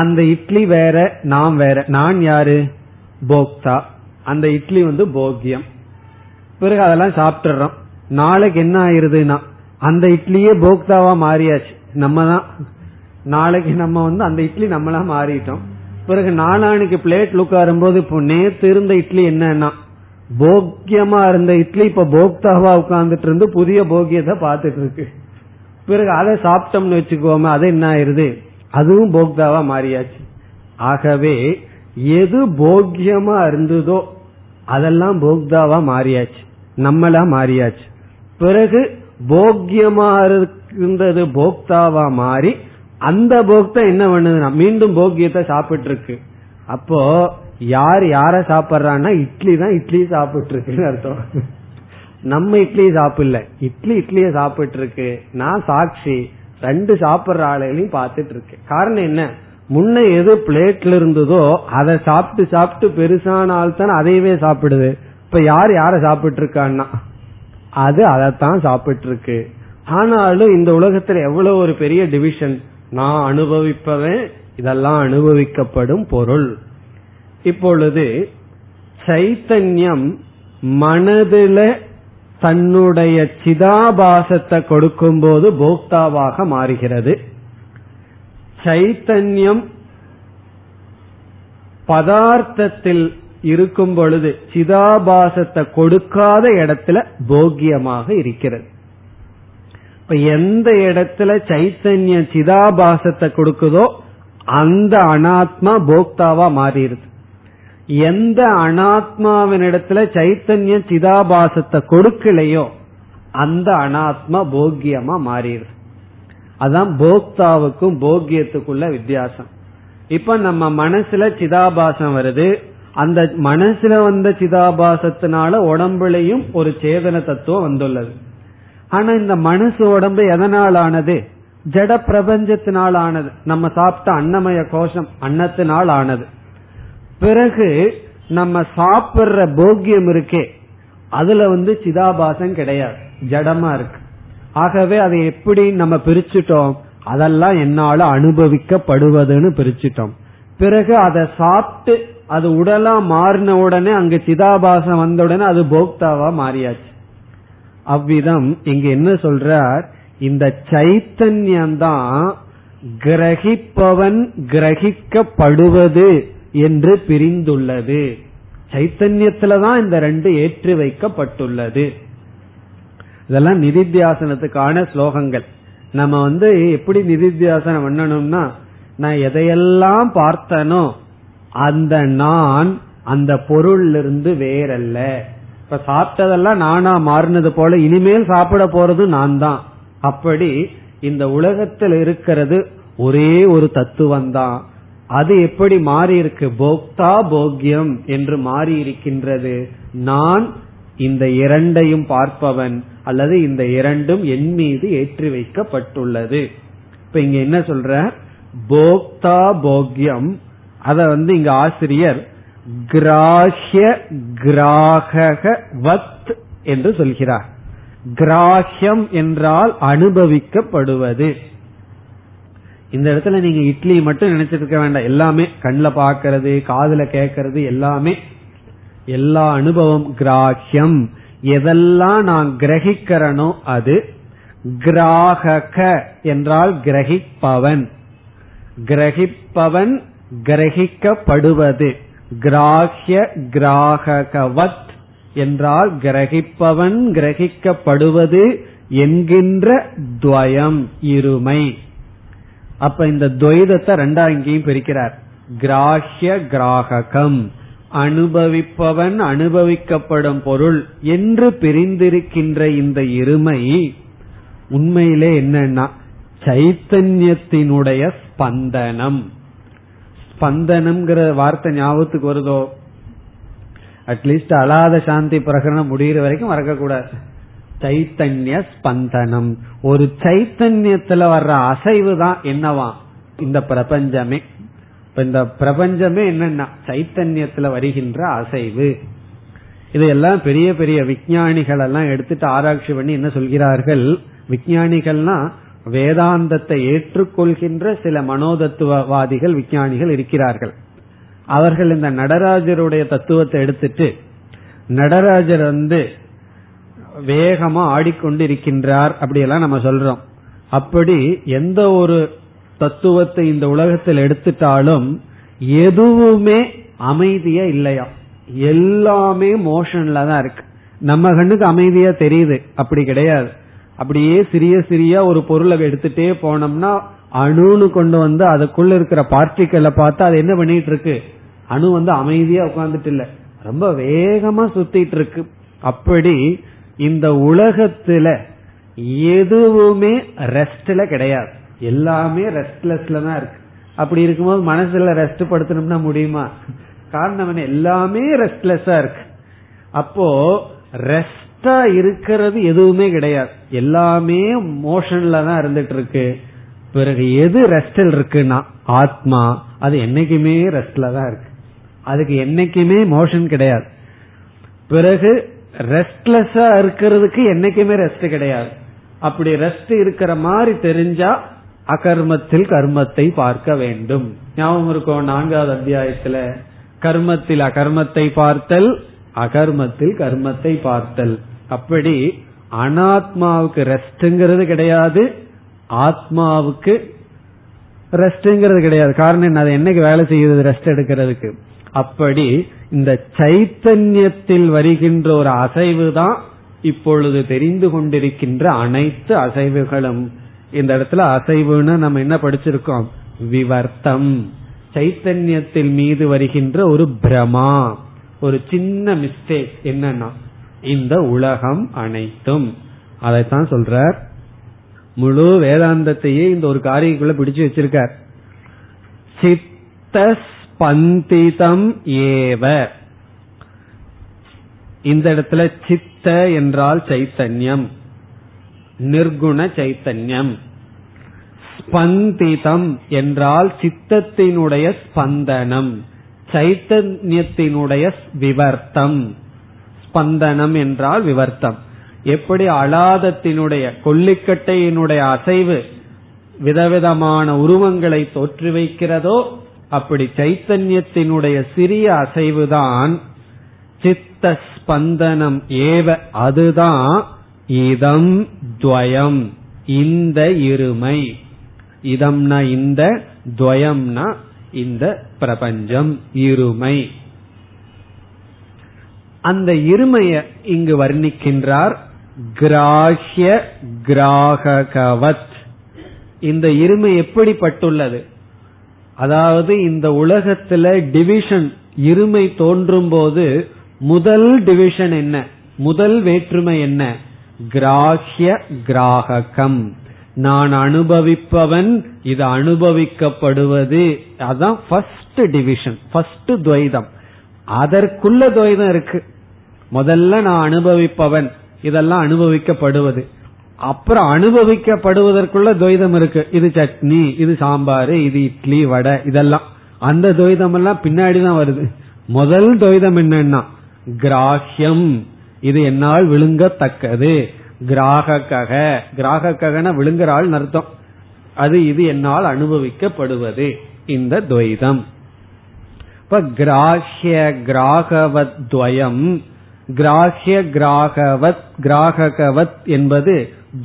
அந்த இட்லி வேற, நாம் வேற. நான் யாரு? போக்தா. அந்த இட்லி வந்து போக்யம். பிறகு அதெல்லாம் சாப்பிட்டுறோம். நாளைக்கு என்ன ஆயிருதுன்னா அந்த இட்லியே போக்தாவா மாறியாச்சு. நம்ம தான் நாளைக்கு நம்ம வந்து அந்த இட்லி நம்மளா மாறிட்டோம். பிறகு நாளானுக்கு பிளேட்ல உட்காரும்போது இப்போ நேத்து இருந்த இட்லி என்னன்னா போக்யமா இருந்த இட்லி இப்ப போக்தாவா உட்கார்ந்துட்டு இருந்து புதிய போகியத்தை பாத்துட்டு இருக்கு. பிறகு அதை சாப்பிட்டோம்னு வச்சுக்கோமே, அது என்ன ஆயிருது? அதுவும் போக்தாவா மாறியாச்சு. ஆகவே எது போக்யமா இருந்ததோ அதெல்லாம் போக்தாவா மாறியாச்சு, நம்மளா மாறியாச்சு. பிறகு போக்யமா இருந்தது போக்தாவா மாறி அந்த போக்தா என்ன பண்ணுதுன்னா மீண்டும் போக்கியத்தை சாப்பிட்டு இருக்கு. அப்போ யார் யார சாப்பிட்றான்னா இட்லி தான் இட்லியை சாப்பிட்டு இருக்குன்னு அர்த்தம். நம்ம இட்லியை சாப்பிடல, இட்லி இட்லிய சாப்பிட்டு இருக்கு. நான் சாட்சி. ரெண்டு சாப்பிட்ற ஆளுகளையும் பாத்துட்டு இருக்கு. காரணம் என்ன? முன்ன எது பிளேட்ல இருந்ததோ அதை சாப்பிட்டு சாப்பிட்டு பெருசான ஆள் தானே அதையவே சாப்பிடுது. இப்ப யார் யார சாப்பிட்டு இருக்கான்னா அது அதைத்தான் சாப்பிட்டு இருக்கு. ஆனாலும் இந்த உலகத்துல எவ்வளவு ஒரு பெரிய டிவிஷன். நான் அனுபவிப்பவன், இதெல்லாம் அனுபவிக்கப்படும் பொருள். இப்பொழுது சைத்தன்யம் மனதுல தன்னுடைய சிதாபாசத்தை கொடுக்கும் போது போக்தாவாக மாறுகிறது. சைத்தன்யம் பதார்த்தத்தில் இருக்கும் பொழுது சிதாபாசத்தை கொடுக்காத இடத்துல போக்கியமாக இருக்கிறது. எந்த இடத்துல சைத்தன்ய சிதாபாசத்தை கொடுக்குதோ அந்த அனாத்மா போக்தாவா மாறிடுது. எந்த அனாத்மாவின் இடத்துல சைத்தன்ய சிதாபாசத்தை கொடுக்கலையோ அந்த அனாத்மா போக்கியமா மாறிடுது. அதான் போக்தாவுக்கும் போக்கியத்துக்குள்ள வித்தியாசம். இப்ப நம்ம மனசுல சிதாபாசம் வருது. அந்த மனசுல வந்த சிதாபாசத்தினால உடம்புலையும் ஒரு சேதன தத்துவம் வந்துள்ளது. ஆனா இந்த மனசு உடம்பு எதனால் ஆனது? ஜட பிரபஞ்சத்தினால் ஆனது. நம்ம சாப்பிட்ட அன்னமய கோஷம் அன்னத்தினால் ஆனது. பிறகு நம்ம சாப்பிடுற போக்கியம் இருக்கே அதுல வந்து சிதாபாசம் கிடையாது, ஜடமா இருக்கு. ஆகவே அதை எப்படி நம்ம பிரிச்சுட்டோம்? அதெல்லாம் என்னால அனுபவிக்கப்படுவதுன்னு பிரிச்சுட்டோம். பிறகு அதை சாப்பிட்டு அது உடலா மாறின உடனே அங்கு சிதாபாசம் வந்த உடனே அது போக்தாவா மாறியாச்சு. அவ்விதம் இங்க என்ன சொல்றார், இந்த சைத்தன்யம்தான் கிரகிப்பவன் கிரகிக்கப்படுவது என்று பிரிந்துள்ளது. சைத்தன்யத்துலதான் இந்த ரெண்டு ஏற்றி வைக்கப்பட்டுள்ளது. இதெல்லாம் நிதித்தியாசனத்துக்கான ஸ்லோகங்கள். நம்ம வந்து எப்படி நிதித்தியாசனம் பண்ணணும்னா, நான் எதையெல்லாம் பார்த்தனோ அந்த நான் அந்த பொருள்ல இருந்து வேறல்ல. இப்ப சாப்பிட்டதெல்லாம் நானா மாறினது போல இனிமேல் சாப்பிட போறது நான் தான். அப்படி இந்த உலகத்தில் இருக்கிறது ஒரே ஒரு தத்துவம் தான். அது எப்படி மாறி இருக்கு, போக்தா போக்யம் என்று மாறி இருக்கின்றது. நான் இந்த இரண்டையும் பார்ப்பவன் அல்லது இந்த இரண்டும் என் மீது ஏற்றி வைக்கப்பட்டுள்ளது. இப்ப இங்க என்ன சொல்ற, போக்தா போக்யம். அத வந்து இங்க ஆசிரியர் கிராஹ்ய கிராஹக வத் என்று சொல்கிறார். கிராஹ்யம் என்றால் அனுபவிக்கப்படுவது. இந்த இடத்துல நீங்க இட்லி மட்டும் நினைச்சிட்டு இருக்க வேண்டாம். எல்லாமே கண்ணில் பாக்கிறது, காதுல கேட்கறது, எல்லாமே எல்லா அனுபவம் கிராஹ்யம். எதெல்லாம் நான் கிரகிக்கிறனோ அது. கிராஹக என்றால் கிரகிப்பவன், கிரகிப்பவன் கிரகிக்கப்படுவது. கிராஹ்ய கிராஹகவத் என்றால் கிரகிப்பவன் கிரகிக்கப்படுவது என்கின்ற துவயம், இருமை. அப்ப இந்த துவைதத்தை ரெண்டா இங்கேயும் பிரிக்கிறார். கிராஹ்ய கிராஹகம், அனுபவிப்பவன் அனுபவிக்கப்படும் பொருள் என்று பிரிந்திருக்கின்ற இந்த இருமை உண்மையிலே என்னன்னா சைத்தன்யத்தினுடைய ஸ்பந்தனம். ஸ்பந்தனம்ங்கிற வார்த்தை ஞாபகத்துக்கு வருதோ? அட்லீஸ்ட் அலாத சாந்தி பிரகரணம் முடிகிற வரைக்கும் மறக்கக்கூடாது. சைத்தன்ய ஸ்பந்தனம். ஒரு சைத்தன்யத்துல வர்ற அசைவு தான் என்னவா இந்த பிரபஞ்சமே. இப்ப இந்த பிரபஞ்சமே என்னன்னா சைத்தன்யத்துல வருகின்ற அசைவு. இதெல்லாம் பெரிய பெரிய விஞ்ஞானிகள் எல்லாம் எடுத்துட்டு ஆராய்ச்சி பண்ணி என்ன சொல்கிறார்கள், விஞ்ஞானிகள்னா வேதாந்தத்தை ஏற்றுக்கொள்கின்ற சில மனோதத்துவவாதிகள் விஞ்ஞானிகள் இருக்கிறார்கள். அவர்கள் இந்த நடராஜருடைய தத்துவத்தை எடுத்துட்டு, நடராஜர் வந்து வேகமா ஆடிக்கொண்டு இருக்கின்றார் அப்படியெல்லாம் நம்ம சொல்றோம். அப்படி எந்த ஒரு தத்துவத்தை இந்த உலகத்தில் எடுத்துட்டாலும் எதுவுமே அமைதியா இல்லையா, எல்லாமே மோஷன்ல தான் இருக்கு. நம்ம கண்ணுக்கு அமைதியா தெரியுது, அப்படி கிடையாது. அப்படியே சிறிய சிறிய ஒரு பொருளை எடுத்துட்டே போனோம்னா அணுன்னு கொண்டு வந்து அதுக்குள்ள இருக்கிற பார்ட்டிகளை பார்த்தா அது என்ன பண்ணிட்டு இருக்கு, அணு வந்து அமைதியா உட்கார்ந்துட்டு இல்ல, ரொம்ப வேகமா சுத்திட்டு இருக்கு. அப்படி இந்த உலகத்துல எதுவுமே ரெஸ்ட்ல கிடையாது, எல்லாமே ரெஸ்ட்லெஸ்ல தான் இருக்கு. அப்படி இருக்கும்போது மனசுல ரெஸ்ட் படுத்தணும்னா முடியுமா? காரணம் என்ன, எல்லாமே ரெஸ்ட்லெஸ்ஸா இருக்கு. அப்போ ரெஸ்டா இருக்கிறது எதுவுமே கிடையாது, எல்லாமே மோஷன்ல தான் இருந்துட்டு இருக்கு. பிறகு எது ரெஸ்டில் இருக்குன்னா ஆத்மா, அது என்னைக்குமே ரெஸ்ட்ல தான் இருக்கு, அதுக்கு என்னைக்குமே மோஷன் கிடையாது. பிறகு ரெஸ்ட்லெஸ்ஸா இருக்கிறதுக்கு என்னைக்குமே ரெஸ்ட் கிடையாது. அப்படி ரெஸ்ட் இருக்கிற மாதிரி தெரிஞ்சா அகர்மத்தில் கர்மத்தை பார்க்க வேண்டும். ஞாபகம் இருக்கும் நான்காவது அத்தியாயத்துல, கர்மத்தில் அகர்மத்தை பார்த்தல், அகர்மத்தில் கர்மத்தை பார்த்தல். அப்படி அனாத்மாவுக்கு ரெஸ்ட்ங்கிறது கிடையாது, ஆத்மாவுக்கு ரெஸ்ட்ங்கிறது கிடையாது. காரணம் என்ன, அது என்னைக்கு வேலை செய்யறது, ரெஸ்ட் எடுக்கிறதுக்கு. அப்படி இந்த சைத்தன்யத்தில் வருகின்ற ஒரு அசைவு தான் இப்பொழுது தெரிந்து கொண்டிருக்கின்ற அனைத்து அசைவுகளும். இந்த இடத்துல அசைவுன்னு நம்ம என்ன படிச்சிருக்கோம், விவர்த்தம். சைத்தன்யத்தில் மீது வருகின்ற ஒரு பிரமா, ஒரு சின்ன மிஸ்டேக் என்னன்னா இந்த உலகம் அனைத்தும். அதைத்தான் சொல்றார். முழு வேதாந்தத்தையே இந்த ஒரு காரியக்குள்ள பிடிச்சு வச்சிருக்கார். சித்த ஸ்பந்திதம் ஏவ. இந்த இடத்துல சித்த என்றால் சைத்தன்யம், நிர்குண சைத்தன்யம். ஸ்பந்திதம் என்றால் சித்தத்தினுடைய ஸ்பந்தனம், சைத்தன்யத்தினுடைய விவர்த்தம். ஸ்பந்தனம் என்றால் விவர்த்தம். எப்படி அலாதத்தினுடைய கொல்லிக்கட்டையினுடைய அசைவு விதவிதமான உருவங்களை தோற்று வைக்கிறதோ அப்படி சைத்தன்யத்தினுடைய சிறிய அசைவுதான் சித்த ஸ்பந்தனம் ஏவ, அதுதான் இதம் துவயம், இந்த இருமை. இதம்னா இந்த, துவயம்னா இந்த பிரபஞ்சம், இருமை. அந்த இருமைய இங்கு வர்ணிக்கின்றார். கிராஹ்ய கிராககவத், இந்த இருமை எப்படிப்பட்டுள்ளது? அதாவது இந்த உலகத்துல டிவிஷன், இருமை தோன்றும் போது முதல் டிவிஷன் என்ன, முதல் வேற்றுமை என்ன? கிராஹ்ய கிராககம், நான் அனுபவிப்பவன், இது அனுபவிக்கப்படுவது, அதான் ஃபர்ஸ்ட் டிவிஷன், ஃபர்ஸ்ட் துவைதம். அதற்குள்ள துவைதம் இருக்கு. முதல்ல நான் அனுபவிப்பவன், இதெல்லாம் அனுபவிக்கப்படுவது. அப்புறம் அனுபவிக்கப்படுவதற்குள்ள துவைதம் இருக்கு, இது சட்னி, இது சாம்பார், இது இட்லி வடை, இதெல்லாம். அந்த துவைதம் எல்லாம் பின்னாடிதான் வருது. முதல் துவைதம் என்னன்னா கிராஹ்யம், இது என்னால் விழுங்கத்தக்கது. கிராகக, கிராககன விழுங்குறாள் அர்த்தம். அது இது என்னால் அனுபவிக்கப்படுவது, இந்த துவைதம். இப்ப கிராஹ்ய கிராகவத் துவயம், கிராஹ்ய கிராகவத் கிராககவத் என்பது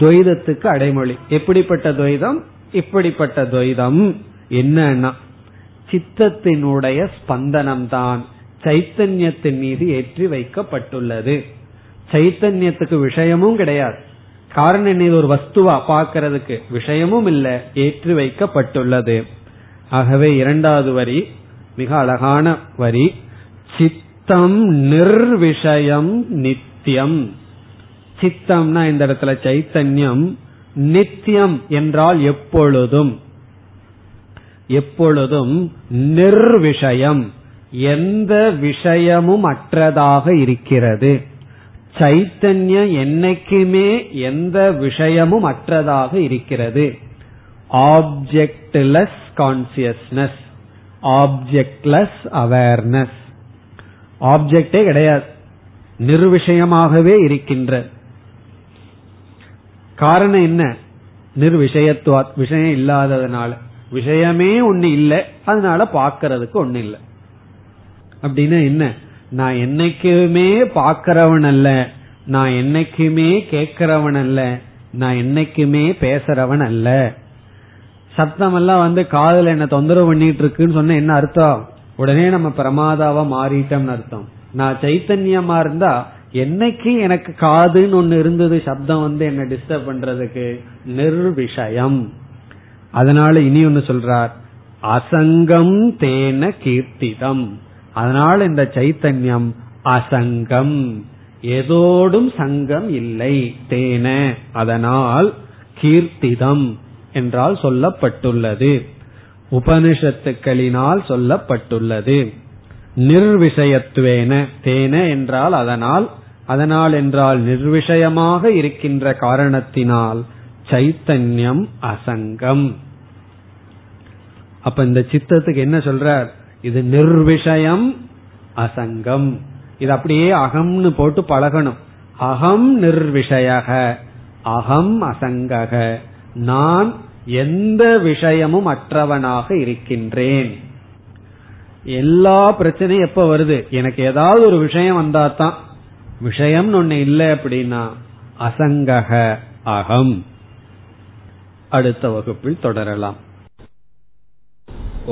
துவைதத்துக்கு அடைமொழி. எப்படிப்பட்ட துவைதம்? இப்படிப்பட்ட துவைதம். என்னன்னா சித்தத்தினுடைய ஸ்பந்தனம் தான் சைத்தன்யத்தின் மீது ஏற்றி வைக்கப்பட்டுள்ளது. சைத்தன்யத்துக்கு விஷயமும் கிடையாது. காரணம் என்ன? ஒரு வஸ்துவா பார்க்கிறதுக்கு விஷயமும் இல்ல, ஏற்றி வைக்கப்பட்டுள்ளது. ஆகவே இரண்டாவது வரி மிக அழகான வரி. சித்தம் நிர்விஷயம் நித்தியம். சித்தம்னா இந்த இடத்துல சைத்தன்யம். நித்தியம் என்றால் எப்பொழுதும், எப்பொழுதும் நிர்விஷயம், எந்த விஷயமும் அற்றதாக இருக்கிறது. சைத்தன்யம் என்னைக்குமே எந்த விஷயமும் அற்றதாக இருக்கிறது. Objectless consciousness, objectless awareness. ஆப்ஜெக்டே கிடையாது, நிர்விஷயமாகவே இருக்கின்ற. காரணம் என்ன? நிர்விஷயத்துவ, விஷயம் இல்லாததுனால. விஷயமே ஒன்னு இல்லை, அதனால பார்க்கறதுக்கு ஒன்னு இல்லை. அப்படின்னா என்ன? நான் என்னைக்குமே பார்க்கிறவன் அல்ல, நான் என்னைக்குமே கேட்கிறவன் அல்ல, நான் என்னைக்குமே பேசுறவன் அல்ல. சப்தம் எல்லாம் வந்து காதுல என்ன தொந்தரவு பண்ணிட்டு இருக்குன்னு சொன்ன என்ன அர்த்தம்? உடனே நம்ம பிரமாதாவா மாறிட்டோம்னு அர்த்தம். நான் சைத்தன்யமா இருந்தா என்னைக்கு எனக்கு காதுன்னு ஒன்னு இருந்தது, சப்தம் வந்து என்ன டிஸ்டர்ப் பண்றதுக்கு. நிர்விஷயம். அதனால இனி ஒன்னு சொல்றார், அசங்கம் தேன கீர்த்திதம். அதனால இந்த சைத்தன்யம் அசங்கம், எதோடும் சங்கம் இல்லை. தேன, அதனால். கீர்த்திதம் என்றால் சொல்லப்பட்டுள்ளது, உபனிஷத்துக்களினால் சொல்லப்பட்டுள்ளது. நிர்விஷயத்துவேன, தேன என்றால் அதனால். அதனால் என்றால் நிர்விஷயமாக இருக்கின்ற காரணத்தினால் சைத்தன்யம் அசங்கம். அப்ப இந்த சித்தத்துக்கு என்ன சொல்றார்? இது நிர்விஷயம் அசங்கம். இது அப்படியே அகம்னு போட்டு பழகணும். அகம் நிர்விஷய, அகம் அசங்கக, நான் எந்த விஷயமும் அற்றவனாக இருக்கின்றேன். எல்லா பிரச்சனையும் எப்ப வருது? எனக்கு ஏதாவது ஒரு விஷயம் வந்தாதான். விஷயம் ஒன்னு இல்லை அப்படின்னா அசங்கக அகம். அடுத்த வகுப்பில் தொடரலாம்.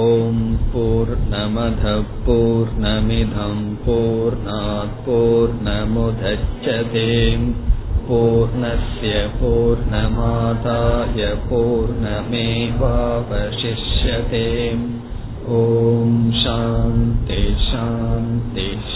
ஓம் பூர்ணமதః பூர்ணமிதம் பூர்ணாத் பூர்ணமுதச்யதே பூர்ணஸ்ய பூர்ணமாதாய பூர்ணமேவாவசிஷ்யதே. ஓம் சாந்தி சாந்தி.